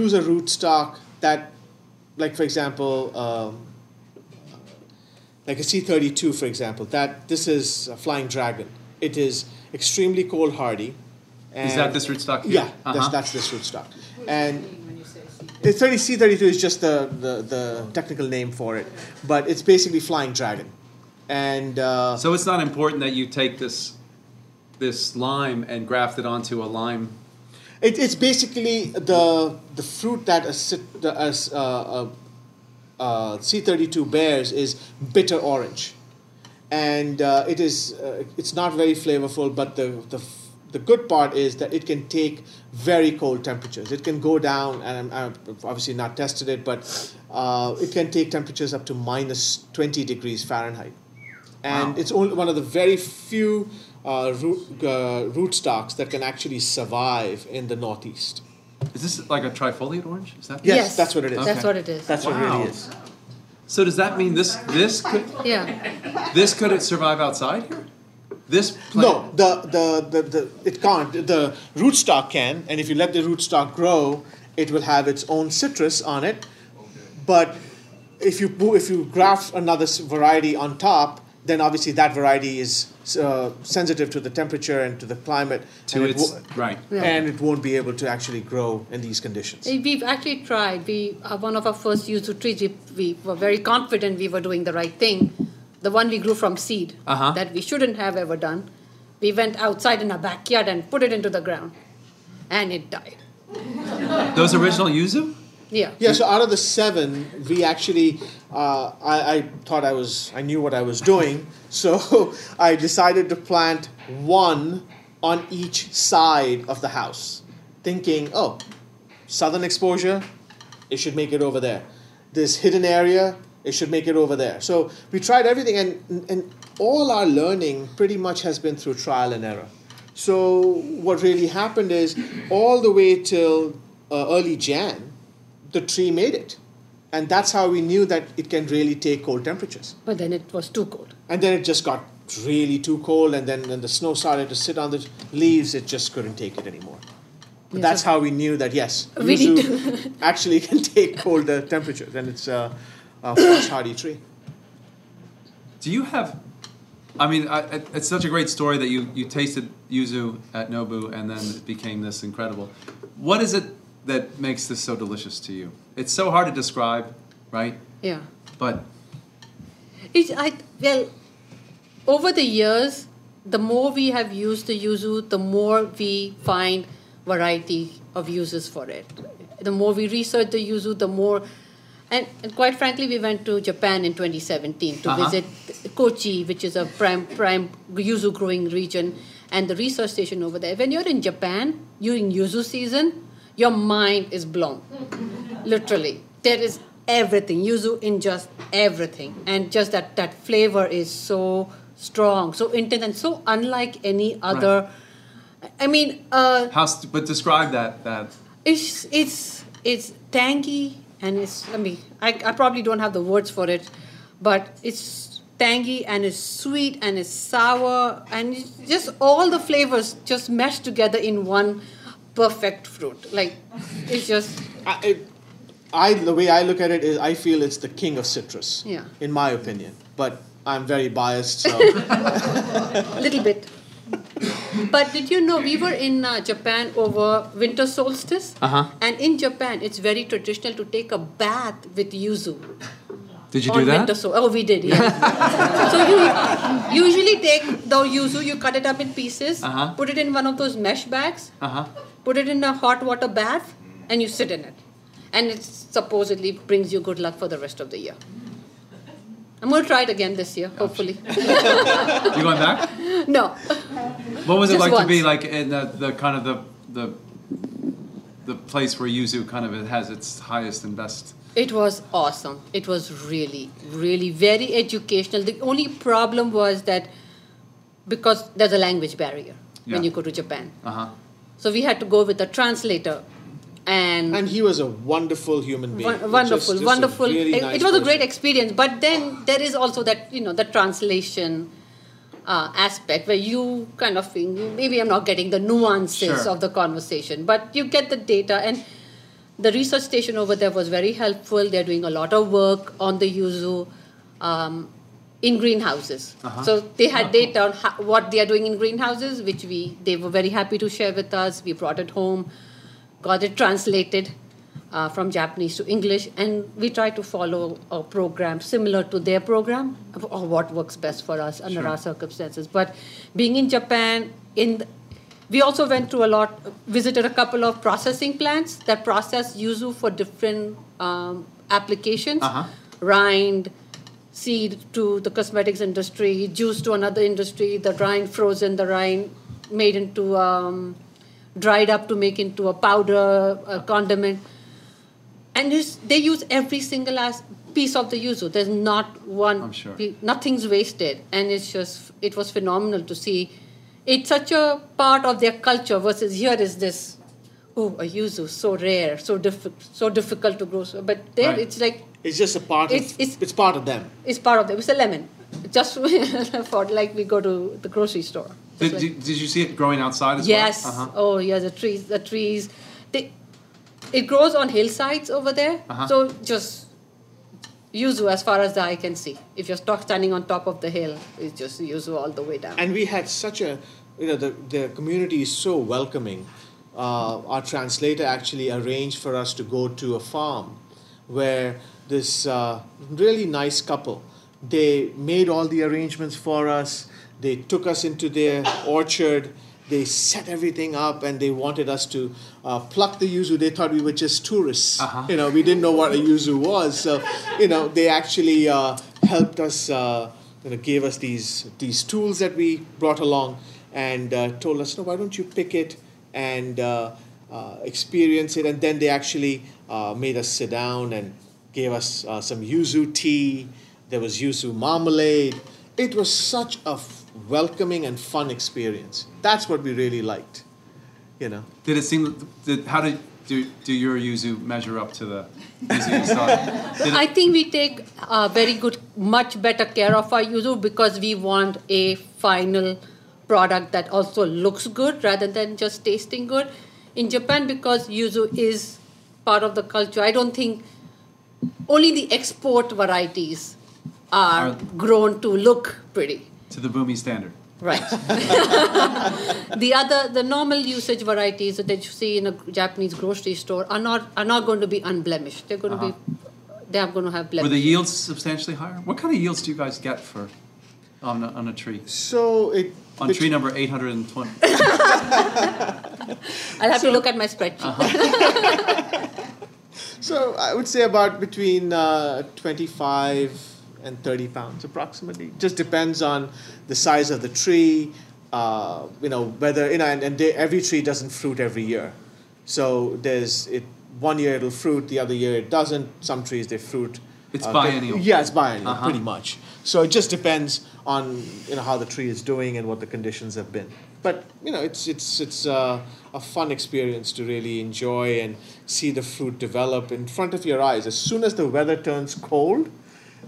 use a rootstock that, like for example um, like a C thirty-two, for example, that this is a Flying Dragon. It is extremely cold hardy. And is that this rootstock here? Yeah, uh-huh. that's, that's this rootstock. What and does that mean when you say C thirty-two? The C thirty-two is just the, the, the technical name for it, but it's basically Flying Dragon. And uh, so it's not important that you take this this lime and graft it onto a lime. It, it's basically the the fruit that a, a, a, a Uh, C thirty-two bears is bitter orange, and uh, it is uh, it's not very flavorful, but the the the good part is that it can take very cold temperatures. It can go down, and I'm, I've obviously not tested it, but uh, it can take temperatures up to minus twenty degrees Fahrenheit. And wow. It's only one of the very few uh, root, uh, rootstocks that can actually survive in the Northeast. Is this like a trifoliate orange? Is that? Yes, yes. That's what it is. Okay. That's what it is. That's wow. what it really is. So does that mean this this could yeah this could it survive outside here? This plant? No, the, the the the it can't. The rootstock can, and if you let the rootstock grow, it will have its own citrus on it. But if you if you graft another variety on top, then obviously that variety is uh, sensitive to the temperature and to the climate. To its, it wo- right. Yeah. And it won't be able to actually grow in these conditions. We've actually tried. We uh, one of our first yuzu trees, we were very confident we were doing the right thing. The one we grew from seed uh-huh. that we shouldn't have ever done. We went outside in our backyard and put it into the ground. And it died. Those original yuzu? Yeah. Yeah, so out of the seven, we actually, uh, I, I thought I was, I knew what I was doing. So I decided to plant one on each side of the house, thinking, oh, southern exposure, it should make it over there. This hidden area, it should make it over there. So we tried everything, and, and all our learning pretty much has been through trial and error. So what really happened is all the way till uh, early January, the tree made it. And that's how we knew that it can really take cold temperatures. But then it was too cold. And then it just got really too cold, and then when the snow started to sit on the leaves, it just couldn't take it anymore. But yes, that's okay. How we knew that, yes, yuzu actually can take colder temperatures, and it's a, a frost-hardy tree. Do you have... I mean, I, it's such a great story that you, you tasted yuzu at Nobu, and then it became this incredible. What is it that makes this so delicious to you? It's so hard to describe, right? Yeah. But it's I well over the years, the more we have used the yuzu, the more we find variety of uses for it. The more we research the yuzu, the more and, and quite frankly, we went to Japan in twenty seventeen to uh-huh. visit Kochi, which is a prime prime yuzu growing region, and the research station over there. When you're in Japan during yuzu season, your mind is blown, literally. There is everything, yuzu in just everything. And just that, that flavor is so strong, so intense, and so unlike any other. Right. I mean... Uh, How? St- but describe that. that. It's it's it's tangy, and it's, I mean, I, I probably don't have the words for it, but it's tangy, and it's sweet, and it's sour, and it's just all the flavors just meshed together in one perfect fruit. Like, it's just... I, it, I the way I look at it is I feel it's the king of citrus, yeah. in my opinion. But I'm very biased, so... A little bit. But did you know, we were in uh, Japan over winter solstice, uh-huh. and in Japan, it's very traditional to take a bath with yuzu. Did you do that? So- oh, we did, yeah. So you usually take the yuzu, you cut it up in pieces, uh-huh. put it in one of those mesh bags, uh-huh. put it in a hot water bath, and you sit in it. And it supposedly brings you good luck for the rest of the year. I'm going to try it again this year, hopefully. You going back? No. What was it Just like once. to be like in the, the kind of the, the the place where yuzu kind of has its highest and best... It was awesome. It was really, really very educational. The only problem was that because there's a language barrier yeah. when you go to Japan. Uh-huh. So we had to go with a translator. And and he was a wonderful human being. Won- wonderful, just, wonderful. Just really it, nice it was person. a great experience. But then there is also that, you know, the translation uh, aspect where you kind of think, maybe I'm not getting the nuances sure. of the conversation. But you get the data, and the research station over there was very helpful. They're doing a lot of work on the yuzu um, in greenhouses. Uh-huh. So they had data on ha- what they are doing in greenhouses, which we they were very happy to share with us. We brought it home, got it translated uh, from Japanese to English, and we tried to follow a program similar to their program, or what works best for us under sure. our circumstances. But being in Japan, in the, we also went to a lot, visited a couple of processing plants that process yuzu for different um, applications. Uh-huh. Rind, seed to the cosmetics industry, juice to another industry, the rind frozen, the rind made into um, dried up to make into a powder, a condiment. And it's, they use every single as piece of the yuzu. There's not one, I'm sure. Piece, nothing's wasted. And it's just, it was phenomenal to see. It's such a part of their culture versus here is this, oh, a yuzu, so rare, so diffi- so difficult to grow. So, but there, right. It's like... It's just a part it's, of... It's, it's part of them. It's part of them. It's a lemon. Just for, like, we go to the grocery store. Did, like, did, did you see it growing outside as yes. well? Yes. Uh-huh. Oh, yeah, the trees. The trees. They, it grows on hillsides over there. Uh-huh. So just yuzu as far as the eye can see. If you're standing on top of the hill, it's just yuzu all the way down. And we had such a... You know, the, the community is so welcoming. Uh, our translator actually arranged for us to go to a farm where this uh, really nice couple, they made all the arrangements for us. They took us into their orchard. They set everything up, and they wanted us to uh, pluck the yuzu. They thought we were just tourists. Uh-huh. You know, we didn't know what a yuzu was. So, you know, they actually uh, helped us, uh, you know, gave us these, these tools that we brought along and uh, told us, no, why don't you pick it and uh, uh, experience it. And then they actually uh, made us sit down and gave us uh, some yuzu tea. There was yuzu marmalade. It was such a f- welcoming and fun experience. That's what we really liked, you know. Did it seem, did, how did, do, do your yuzu measure up to the yuzu you saw? It- I think we take uh, very good, much better care of our yuzu because we want a final product that also looks good rather than just tasting good. In Japan, because yuzu is part of the culture, I don't think only the export varieties are, are grown to look pretty. To the Bhumi standard. Right. The other, the normal usage varieties that you see in a Japanese grocery store are not are not going to be unblemished. They're going uh-huh. to be, they're going to have blemish. Were the yields substantially higher? What kind of yields do you guys get for on a, on a tree? So it. On tree number eight hundred twenty. I'll have so, to look at my spreadsheet. Uh-huh. So I would say about between uh, twenty-five and thirty pounds approximately. Just depends on the size of the tree, uh, you know, whether, you know, and, and they, every tree doesn't fruit every year. So there's, it one year it'll fruit, the other year it doesn't. Some trees they fruit. It's uh, biennial. Yeah, it's biennial, uh-huh. pretty much. So it just depends on, you know, how the tree is doing and what the conditions have been. But, you know, it's it's it's uh, a fun experience to really enjoy and see the fruit develop in front of your eyes. As soon as the weather turns cold,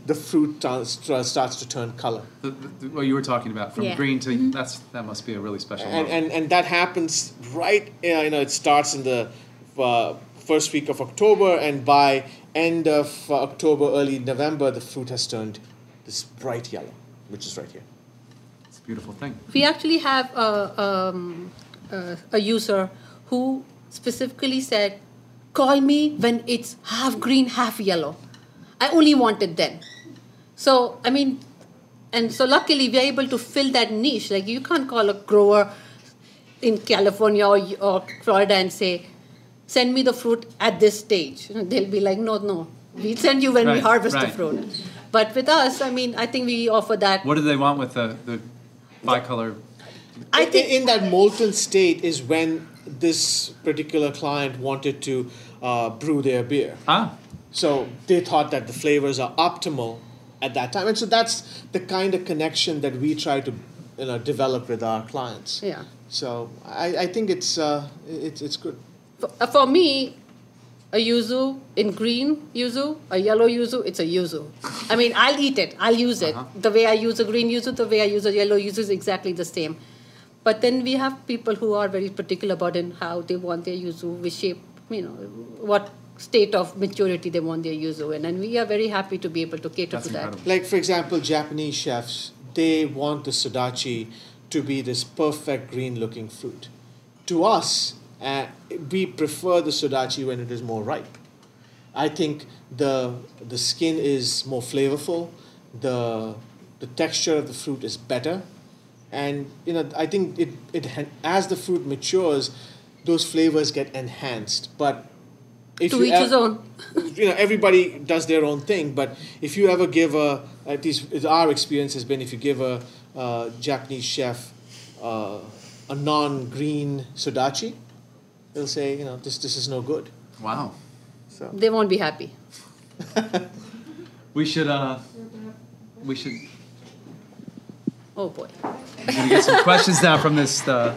the fruit t- starts to turn color. The, the, the, what you were talking about, from yeah. green to, mm-hmm. that's that must be a really special and, and And that happens right, you know, it starts in the uh, first week of October, and by end of uh, October, early November, the fruit has turned this bright yellow, which is right here. It's a beautiful thing. We actually have a, um, a, a user who specifically said, call me when it's half green, half yellow. I only want it then. So, I mean, and so luckily we are able to fill that niche. Like, you can't call a grower in California or, or Florida and say, send me the fruit at this stage. They'll be like, no, no, we'll send you when right, we harvest right. the fruit. But with us, I mean, I think we offer that. What do they want with the, the bicolor? I think in that molten state is when this particular client wanted to uh, brew their beer. Ah. So they thought that the flavors are optimal at that time. And so that's the kind of connection that we try to, you know, develop with our clients. Yeah. So I, I think it's, uh, it's, it's good. For, for me... A yuzu, in green yuzu, a yellow yuzu, it's a yuzu. I mean, I'll eat it, I'll use it. Uh-huh. The way I use a green yuzu, the way I use a yellow yuzu is exactly the same. But then we have people who are very particular about in how they want their yuzu, which shape, you know, what state of maturity they want their yuzu in. And we are very happy to be able to cater That's to incredible. That. Like, for example, Japanese chefs, they want the sudachi to be this perfect green-looking fruit. To us, Uh, we prefer the sudachi when it is more ripe. I think the the skin is more flavorful, the the texture of the fruit is better, and you know I think it it as the fruit matures, those flavors get enhanced. But if to you each ev- his own, you know everybody does their own thing. But if you ever give a at least our experience has been if you give a uh, Japanese chef. Uh, a non-green sudachi, they'll say, you know, this this is no good. Wow. So they won't be happy. we should uh we should Oh boy. We're gonna get some questions now from this uh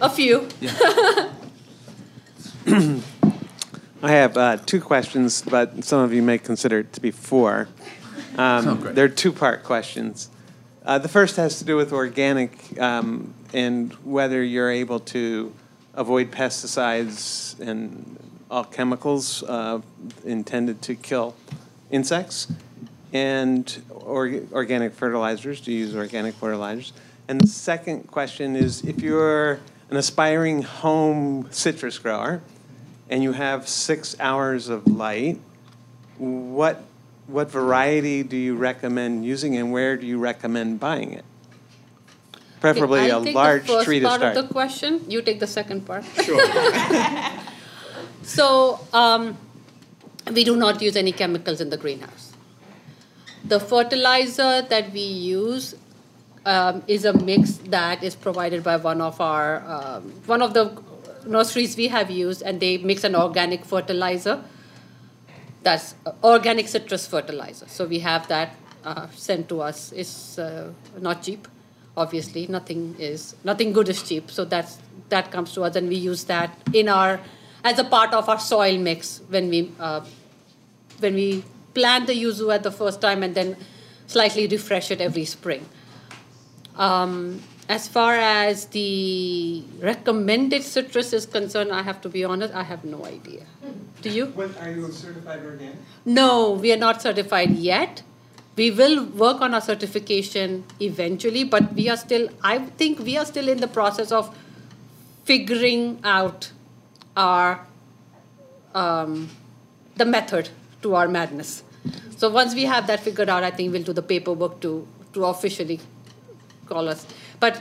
a few. Yeah. I have uh, two questions, but some of you may consider it to be four. Um, oh, great. They're two-part questions. Uh, the first has to do with organic um, and whether you're able to avoid pesticides and all chemicals uh, intended to kill insects and or- organic fertilizers. Do you use organic fertilizers? And the second question is, if you're an aspiring home citrus grower and you have six hours of light, what what variety do you recommend using and where do you recommend buying it? Preferably a large tree to start. I'll take the first part of the question. You take the second part. Sure. So um, we do not use any chemicals in the greenhouse. The fertilizer that we use um, is a mix that is provided by one of our, um, one of the nurseries we have used, and they mix an organic fertilizer. That's organic citrus fertilizer. So we have that uh, sent to us. It's uh, not cheap, obviously. Nothing is nothing good is cheap. So that's that comes to us, and we use that in our as a part of our soil mix when we uh, when we plant the yuzu at the first time, and then slightly refresh it every spring. Um, As far as the recommended citrus is concerned, I have to be honest, I have no idea. Do you? When, are you certified organic? No, we are not certified yet. We will work on our certification eventually, but we are still, I think we are still in the process of figuring out our, um, the method to our madness. So once we have that figured out, I think we'll do the paperwork to, to officially call us. But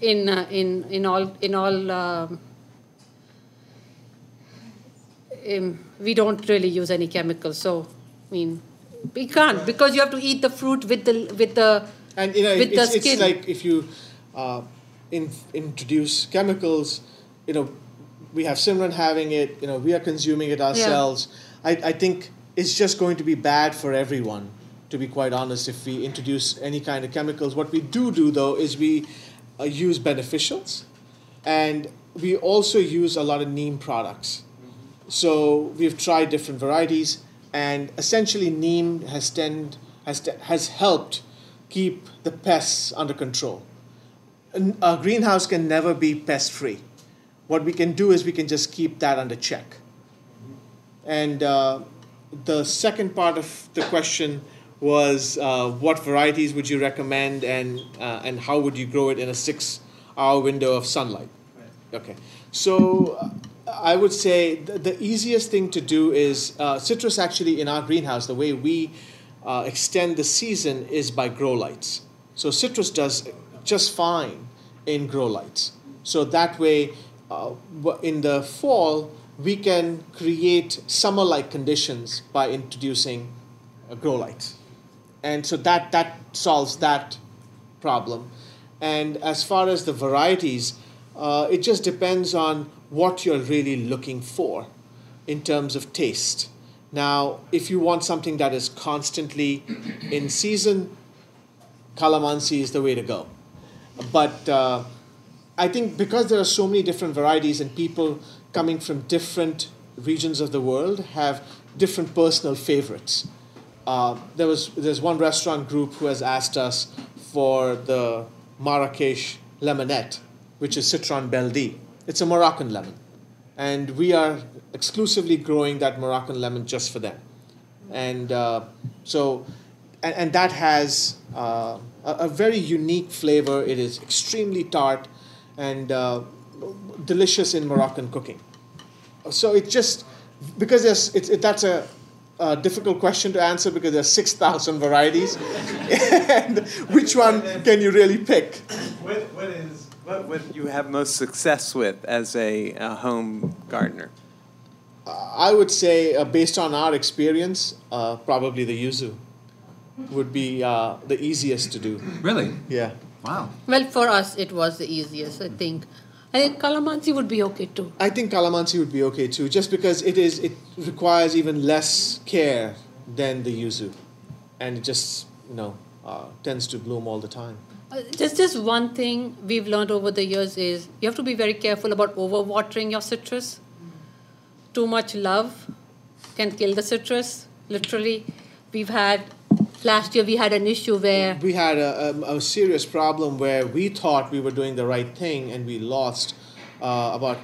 in uh, in in all in all, um, in, we don't really use any chemicals. So I mean, we can't because you have to eat the fruit with the with the and you know with it's, the skin. It's like if you uh, in, introduce chemicals, you know, we have Simran having it. You know, we are consuming it ourselves. Yeah. I I think it's just going to be bad for everyone, to be quite honest, if we introduce any kind of chemicals. What we do do, though, is we uh, use beneficials, and we also use a lot of neem products. Mm-hmm. So we've tried different varieties, and essentially neem has, tend, has, has helped keep the pests under control. A greenhouse can never be pest-free. What we can do is we can just keep that under check. Mm-hmm. And uh, the second part of the question was uh, what varieties would you recommend, and uh, and how would you grow it in a six-hour window of sunlight? Right. Okay, so uh, I would say th- the easiest thing to do is uh, citrus. Actually, in our greenhouse, the way we uh, extend the season is by grow lights. So citrus does just fine in grow lights. So that way, uh, in the fall, we can create summer-like conditions by introducing uh, grow lights. And so that, that solves that problem. And as far as the varieties, uh, it just depends on what you're really looking for in terms of taste. Now, if you want something that is constantly in season, calamansi is the way to go. But uh, I think because there are so many different varieties and people coming from different regions of the world have different personal favorites. Uh, there was there's one restaurant group who has asked us for the Marrakesh lemonette, which is citron beldi. It's a Moroccan lemon, and we are exclusively growing that Moroccan lemon just for them. And uh, so, and, and that has uh, a, a very unique flavor. It is extremely tart and uh, delicious in Moroccan cooking. So it just because there's it's it, that's a Uh, difficult question to answer because there are six thousand varieties. And which one can you really pick? What, what, is, what would you have most success with as a, a home gardener? Uh, I would say, uh, based on our experience, uh, probably the yuzu would be uh, the easiest to do. Really? Yeah. Wow. Well, for us, it was the easiest, I think. I think calamansi would be okay too. I think calamansi would be okay too, just because it is it requires even less care than the yuzu, and it just you know uh, tends to bloom all the time. Uh, just just one thing we've learned over the years is you have to be very careful about overwatering your citrus. Too much love can kill the citrus. Literally, we've had. Last year we had an issue where... We had a, a, a serious problem where we thought we were doing the right thing and we lost uh, about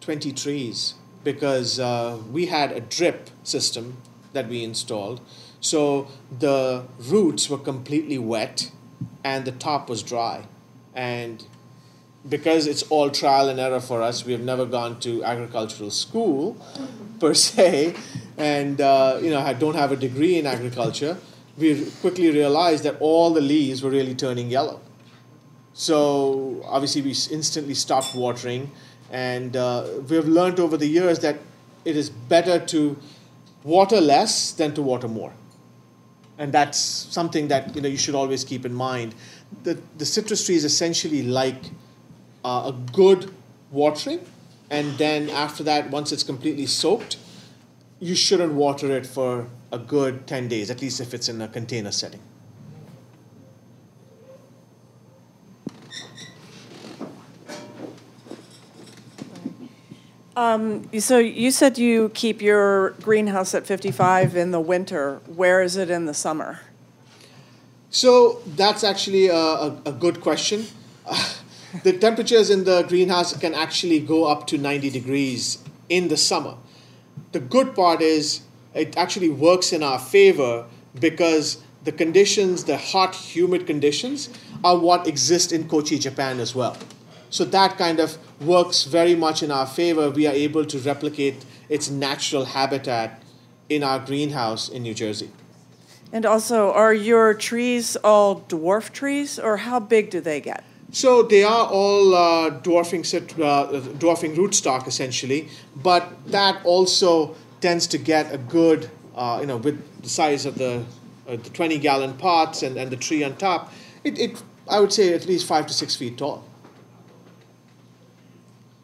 twenty trees because uh, we had a drip system that we installed. So the roots were completely wet and the top was dry. And because it's all trial and error for us, we have never gone to agricultural school per se and uh, you know, I don't have a degree in agriculture. We quickly realized that all the leaves were really turning yellow. So obviously we instantly stopped watering, and uh, we have learned over the years that it is better to water less than to water more. And that's something that you know you should always keep in mind. The, the citrus tree is essentially like uh, a good watering, and then after that, once it's completely soaked, you shouldn't water it for a good ten days, at least if it's in a container setting. Um, so you said you keep your greenhouse at fifty-five in the winter. Where is it in the summer? So that's actually a, a, a good question. Uh, the temperatures in the greenhouse can actually go up to ninety degrees in the summer. The good part is it actually works in our favor because the conditions, the hot, humid conditions, are what exist in Kochi, Japan as well. So that kind of works very much in our favor. We are able to replicate its natural habitat in our greenhouse in New Jersey. And also, are your trees all dwarf trees, or how big do they get? So they are all uh, dwarfing, uh, dwarfing rootstock, essentially, but that also tends to get a good, uh, you know, with the size of the twenty-gallon uh, pots and, and the tree on top, it, it, I would say at least five to six feet tall.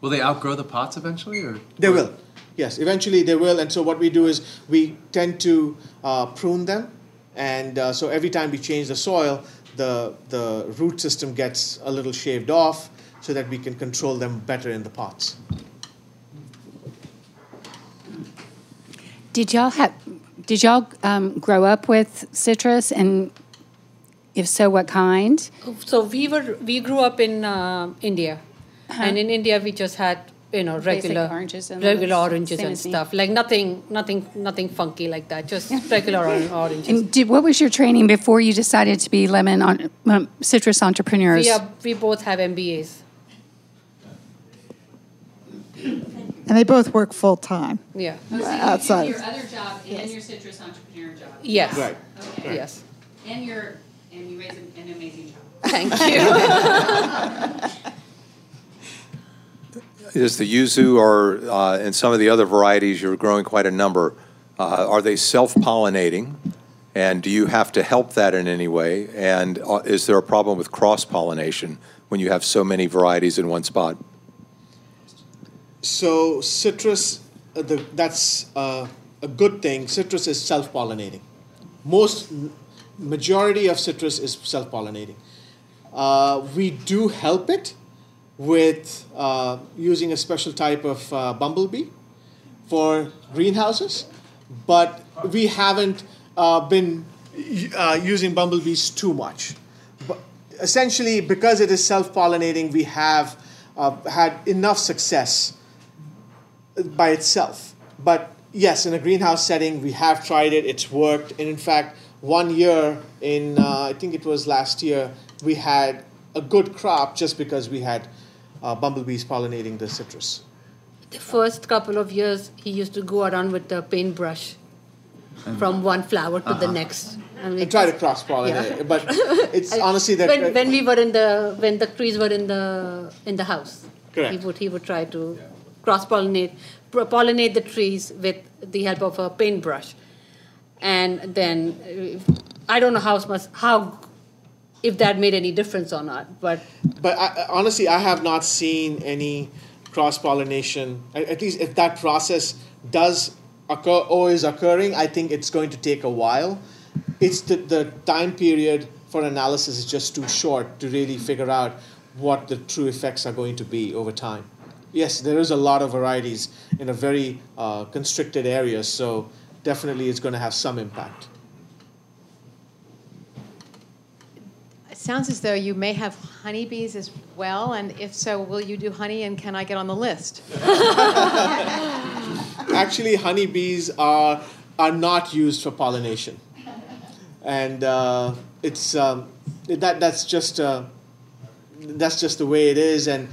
Will they outgrow the pots eventually? Or They will, yes, eventually they will, and so what we do is we tend to uh, prune them, and uh, so every time we change the soil, The, the root system gets a little shaved off so that we can control them better in the pots. Did y'all have, did y'all um, grow up with citrus, and if so, what kind? So we were we grew up in uh, India, uh-huh. and in India we just had you know regular Basic oranges and regular oranges and stuff like nothing nothing nothing funky like that, just regular oranges. And did, what was your training before you decided to be lemon on, um, citrus entrepreneurs? Yeah, we, we both have M B As. And they both work full time. Yeah. Oh, so you outside. Your other job and yes. your citrus entrepreneur job. Yes. Right. Okay. Right. Yes. And your and you raise an, an amazing job. Thank you. Is the yuzu or uh, and some of the other varieties, you're growing quite a number, uh, are they self-pollinating? And do you have to help that in any way? And uh, is there a problem with cross-pollination when you have so many varieties in one spot? So citrus, uh, the, that's uh, a good thing. Citrus is self-pollinating. Most, majority of citrus is self-pollinating. Uh, we do help it with uh, using a special type of uh, bumblebee for greenhouses, but we haven't uh, been uh, using bumblebees too much. But essentially, because it is self-pollinating, we have uh, had enough success by itself. But yes, in a greenhouse setting, we have tried it, it's worked, and in fact, one year in, uh, I think it was last year, we had a good crop just because we had Uh, bumblebees pollinating the citrus. The first couple of years, he used to go around with a paintbrush mm. from one flower to uh-huh. the next. I mean, and try to cross-pollinate, yeah. but it's I, honestly that when, uh, when we were in the when the trees were in the in the house, correct. He would he would try to yeah. cross-pollinate pollinate the trees with the help of a paintbrush, and then I don't know how much how if that made any difference or not. But but I, honestly, I have not seen any cross-pollination. At, at least if that process does occur or is occurring, I think it's going to take a while. It's the, the time period for analysis is just too short to really figure out what the true effects are going to be over time. Yes, there is a lot of varieties in a very uh, constricted area, so definitely it's going to have some impact. It sounds as though you may have honeybees as well, and if so, will you do honey, and can I get on the list? Actually, honeybees are, are not used for pollination. And uh, it's, um, that, that's, just, uh, that's just the way it is. And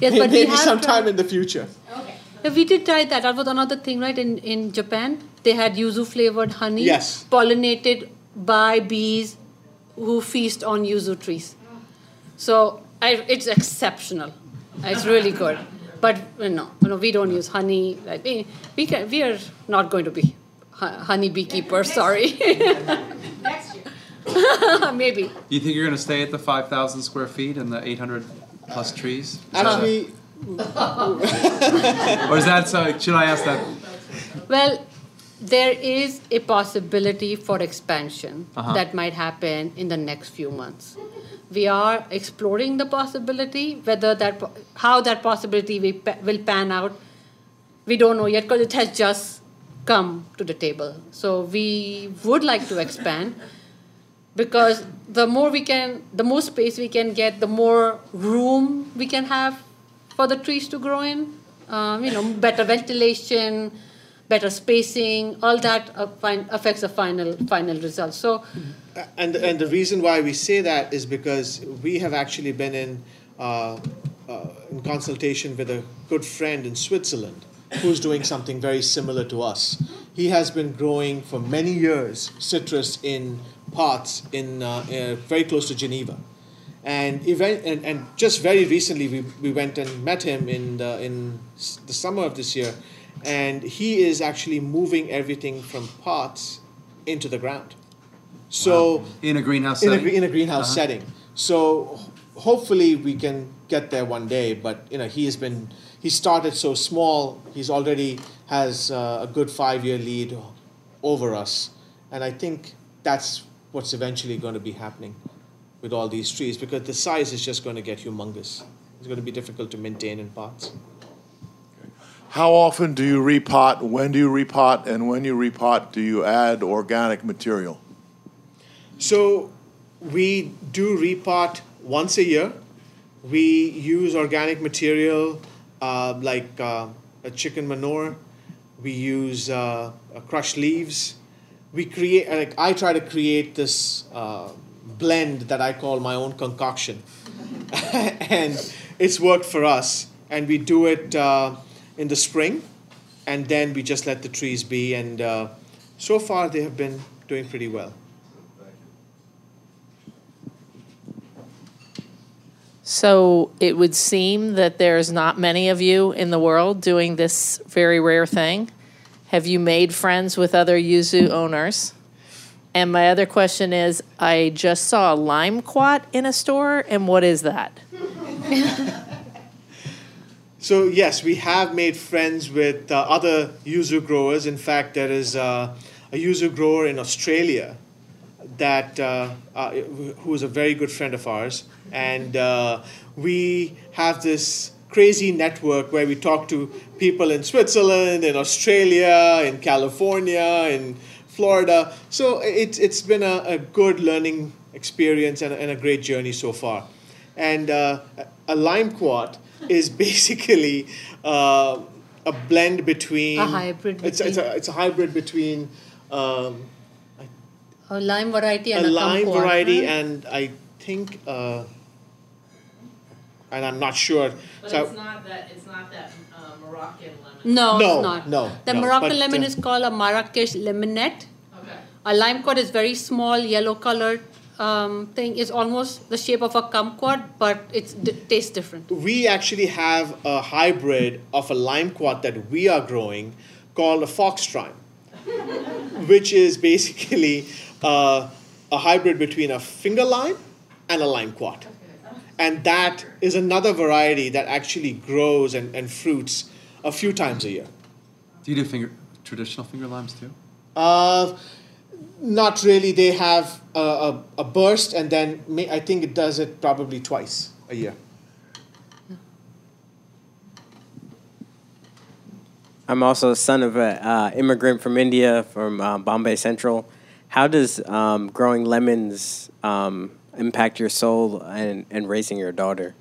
yes, but maybe sometime in the future. Okay. Yeah, we did try that. That was another thing, right? In in Japan, they had yuzu flavored honey, yes, pollinated by bees who feast on yuzu trees. So I, it's exceptional. It's really good. But no, no, we don't use honey. Like, we we, can, we are not going to be honey beekeepers. Sorry. Next year. Maybe. Do you think you're going to stay at the five thousand square feet and the eight hundred? Plus trees? Actually, or is that so? Should I ask that? Well, there is a possibility for expansion uh-huh. that might happen in the next few months. We are exploring the possibility, whether that, how that possibility we, will pan out. We don't know yet because it has just come to the table. So we would like to expand. Because the more we can, the more space we can get, the more room we can have for the trees to grow in. Um, you know, better ventilation, better spacing, all that affects the final final result. So, and and the reason why we say that is because we have actually been in uh, uh, in consultation with a good friend in Switzerland who's doing something very similar to us. He has been growing for many years citrus in pots in uh, uh, very close to Geneva, and event and, and just very recently we, we went and met him in the in the summer of this year, and he is actually moving everything from pots into the ground. So wow. in a greenhouse in setting. A, in a greenhouse uh-huh. setting. So hopefully we can get there one day. But you know he has been he started so small. He's already has uh, a good five year lead over us, and I think that's what's eventually going to be happening with all these trees, because the size is just going to get humongous. It's going to be difficult to maintain in pots. How often do you repot? When do you repot? And when you repot, do you add organic material? So we do repot once a year. We use organic material uh, like uh, a chicken manure. We use uh, crushed leaves. We create, like, I try to create this uh, blend that I call my own concoction. And it's worked for us. And we do it uh, in the spring, and then we just let the trees be. And uh, so far, they have been doing pretty well. So it would seem that there's not many of you in the world doing this very rare thing. Have you made friends with other yuzu owners? And my other question is, I just saw a limequat in a store, and what is that? So yes, we have made friends with uh, other yuzu growers. In fact, there is uh, a yuzu grower in Australia that uh, uh, who is a very good friend of ours. And uh, we have this crazy network where we talk to people in Switzerland, in Australia, in California, in Florida. So it, it's been a, a good learning experience and a, and a great journey so far. And uh, a limequat is basically uh, a blend between... A hybrid. Between it's, it's, a, it's a hybrid between... Um, a lime variety and a kumquat. A lime variety and I think... Uh, And I'm not sure. But so it's not that. It's not that uh, Moroccan lemon. No, no, it's not. No, the no, Moroccan but, lemon uh, is called a Marrakesh lemonette. Okay. A limequat is very small, yellow-colored um, thing. It's almost the shape of a kumquat, but it tastes different. We actually have a hybrid of a limequat that we are growing called a fox thyme, which is basically uh, a hybrid between a finger lime and a limequat. And that is another variety that actually grows and, and fruits a few times a year. Do you do finger traditional finger limes too? Uh, not really. They have a, a, a burst, and then may, I think it does it probably twice a year. I'm also a son of an uh, immigrant from India, from uh, Bombay Central. How does um, growing lemons um, impact your soul and, and raising your daughter?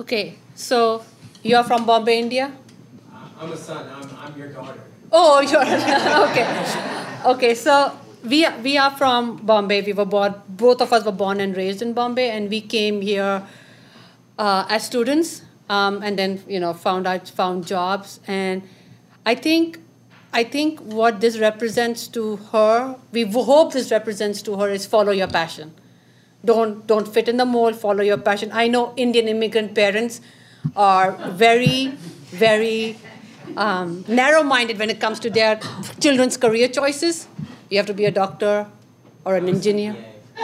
Okay, so you're from Bombay, India? I'm a son. I'm, I'm your daughter. Oh, you're okay. Okay, so we are, we are from Bombay. We were born, both of us were born and raised in Bombay, and we came here uh, as students. Um, and then, you know, found out, found jobs. And I think, I think what this represents to her, we hope this represents to her, is follow your passion. Don't, don't fit in the mold, follow your passion. I know Indian immigrant parents are very, very um, narrow-minded when it comes to their children's career choices. You have to be a doctor or an engineer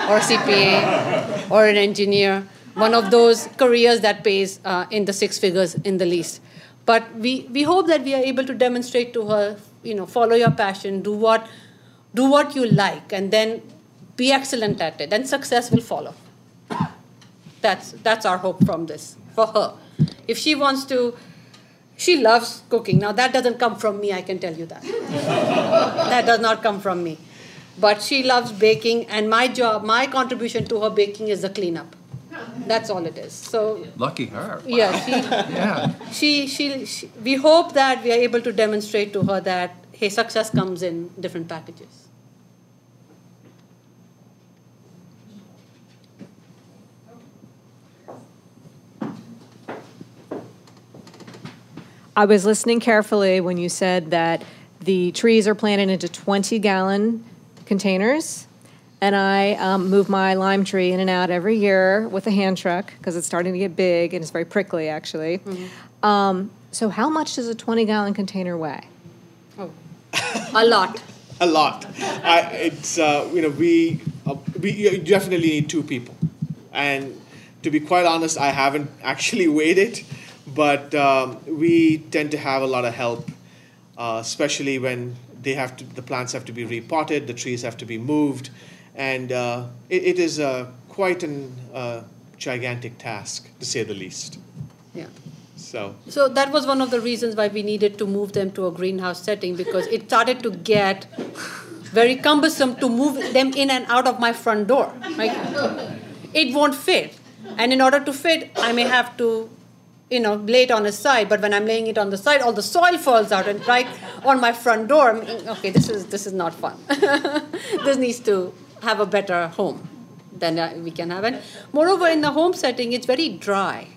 or a C P A or an engineer. One of those careers that pays uh, in the six figures in the least. But we, we hope that we are able to demonstrate to her, you know, follow your passion, do what, do what you like, and then be excellent at it. Then success will follow. That's, that's our hope from this, for her. If she wants to, she loves cooking. Now, that doesn't come from me, I can tell you that. That does not come from me. But she loves baking, and my job, my contribution to her baking is the cleanup. That's all it is. So lucky her. Wow. Yeah, she, yeah. She, she, she. We hope that we are able to demonstrate to her that, hey, success comes in different packages. I was listening carefully when you said that the trees are planted into twenty gallon containers. And I um, move my lime tree in and out every year with a hand truck because it's starting to get big and it's very prickly, actually. Mm-hmm. um, so how much does a twenty-gallon container weigh? Oh, a lot. A lot. I, it's uh, you know we uh, we you definitely need two people, and to be quite honest, I haven't actually weighed it, but um, we tend to have a lot of help, uh, especially when they have to. The plants have to be repotted. The trees have to be moved. And uh, it, it is uh, quite an uh, gigantic task, to say the least. Yeah. So. So that was one of the reasons why we needed to move them to a greenhouse setting, because it started to get very cumbersome to move them in and out of my front door. Like, it won't fit, and in order to fit, I may have to, you know, lay it on a side. But when I'm laying it on the side, all the soil falls out and right on my front door. I'm, okay, this is this is not fun. This needs to have a better home than we can have. And moreover, in the home setting, it's very dry,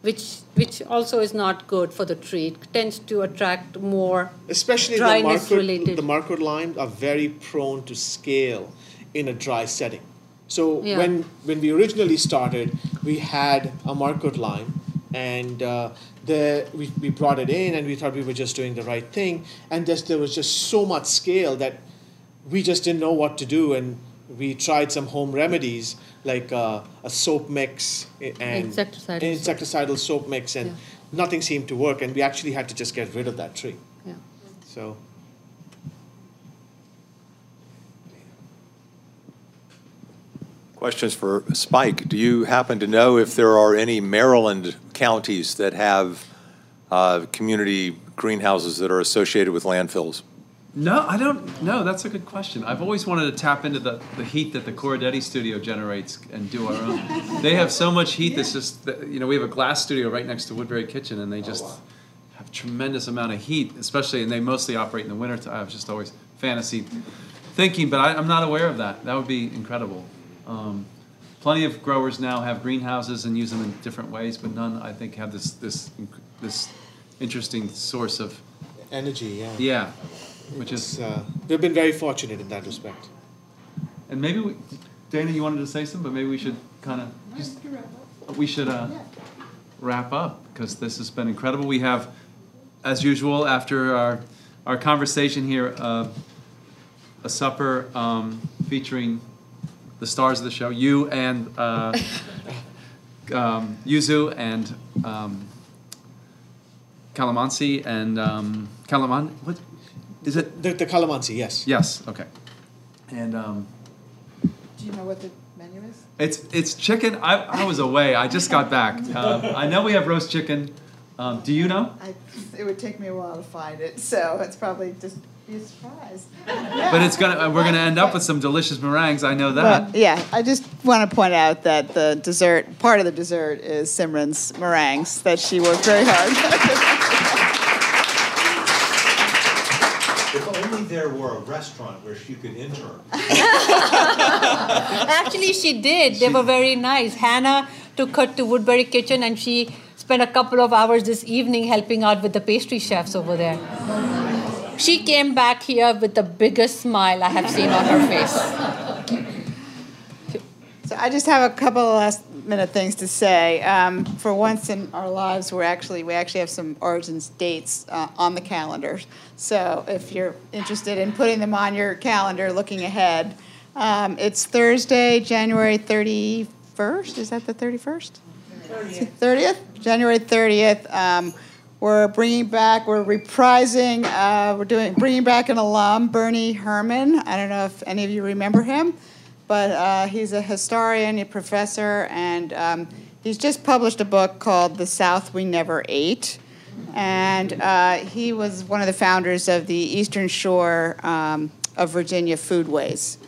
which which also is not good for the tree. It tends to attract more especially dryness the Makrut, related. The Makrut limes are very prone to scale in a dry setting. So yeah. when, when we originally started, we had a Makrut lime, and uh, the, we, we brought it in, and we thought we were just doing the right thing. And just, there was just so much scale that we just didn't know what to do, and we tried some home remedies like uh, a soap mix and insecticidal, an insecticidal soap. soap mix, and yeah. nothing seemed to work, and we actually had to just get rid of that tree. Yeah. So. Questions for Spike. Do you happen to know if there are any Maryland counties that have uh, community greenhouses that are associated with landfills? No, I don't know. That's a good question. I've always wanted to tap into the, the heat that the Corradetti studio generates and do our own. They have so much heat that's just, you know, we have a glass studio right next to Woodberry Kitchen, and they just oh, wow. have tremendous amount of heat, especially, and they mostly operate in the winter. I was just always fantasy thinking, but I, I'm not aware of that. That would be incredible. Um, plenty of growers now have greenhouses and use them in different ways, but none, I think, have this, this, this interesting source of energy, yeah. Yeah. Which is uh, we've been very fortunate in that respect. And maybe we, Dana, you wanted to say something, but maybe we should kind of we should uh, wrap up, because this has been incredible. We have, as usual, after our our conversation here, uh, a supper um, featuring the stars of the show, you and uh, um, yuzu and um, calamansi and um, calaman. What is it? The, the calamansi, yes. Yes. Okay. And um, do you know what the menu is? It's it's chicken. I I was away. I just got back. Uh, I know we have roast chicken. Um, do you know? I, it would take me a while to find it, so it's probably just be a surprise. Yeah. But it's gonna we're gonna end up with some delicious meringues. I know that. Well, yeah, I just want to point out that the dessert part of the dessert is Simran's meringues that she worked very hard. If only there were a restaurant where she could intern. Actually, she did. They she, were very nice. Hannah took her to Woodberry Kitchen, and she spent a couple of hours this evening helping out with the pastry chefs over there. She came back here with the biggest smile I have seen on her face. So I just have a couple of last minute things to say. Um, for once in our lives, we're actually, we actually have some origins dates uh, on the calendar. So if you're interested in putting them on your calendar, looking ahead, um, it's Thursday, January thirty-first. Is that the thirty-first? thirtieth, January thirtieth. Um, we're bringing back, we're reprising, uh, we're doing, bringing back an alum, Bernie Herman. I don't know if any of you remember him, but uh, he's a historian, a professor, and um, he's just published a book called The South We Never Ate. And uh, he was one of the founders of the Eastern Shore um, of Virginia Foodways.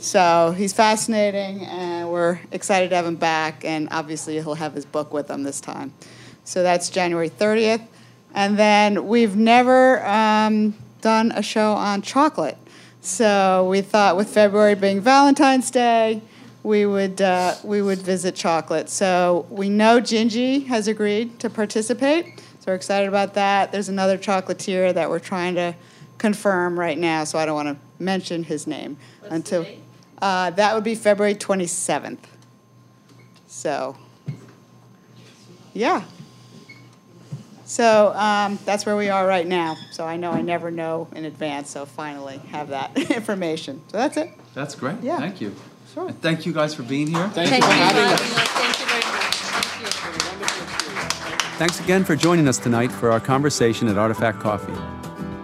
So he's fascinating, and we're excited to have him back, and obviously he'll have his book with him this time. So that's January thirtieth. And then we've never um, done a show on chocolate. So we thought with February being Valentine's Day, we would, uh, we would visit chocolate. So we know Gingy has agreed to participate, so we're excited about that. There's another chocolatier that we're trying to confirm right now, so I don't want to mention his name. What's until. Uh, that would be February twenty-seventh. So, yeah. So um, that's where we are right now. So I know I never know in advance, so finally have that information. So that's it. That's great. Yeah. Thank you. Sure. And thank you guys for being here. Thank, thank you for having us. Thank you very much. Thank you. Thanks again for joining us tonight for our conversation at Artifact Coffee.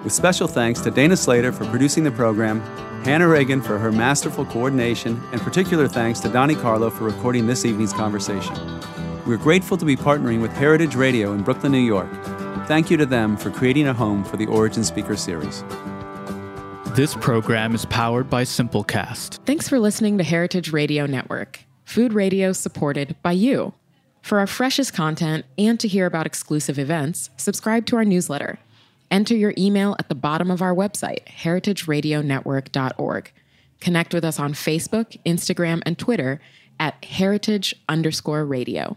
With special thanks to Dana Slater for producing the program, Hannah Reagan for her masterful coordination, and particular thanks to Donnie Carlo for recording this evening's conversation. We're grateful to be partnering with Heritage Radio in Brooklyn, New York. Thank you to them for creating a home for the Origin Speaker Series. This program is powered by Simplecast. Thanks for listening to Heritage Radio Network, food radio supported by you. For our freshest content and to hear about exclusive events, subscribe to our newsletter. Enter your email at the bottom of our website, heritage radio network dot org. Connect with us on Facebook, Instagram, and Twitter at heritage underscore radio.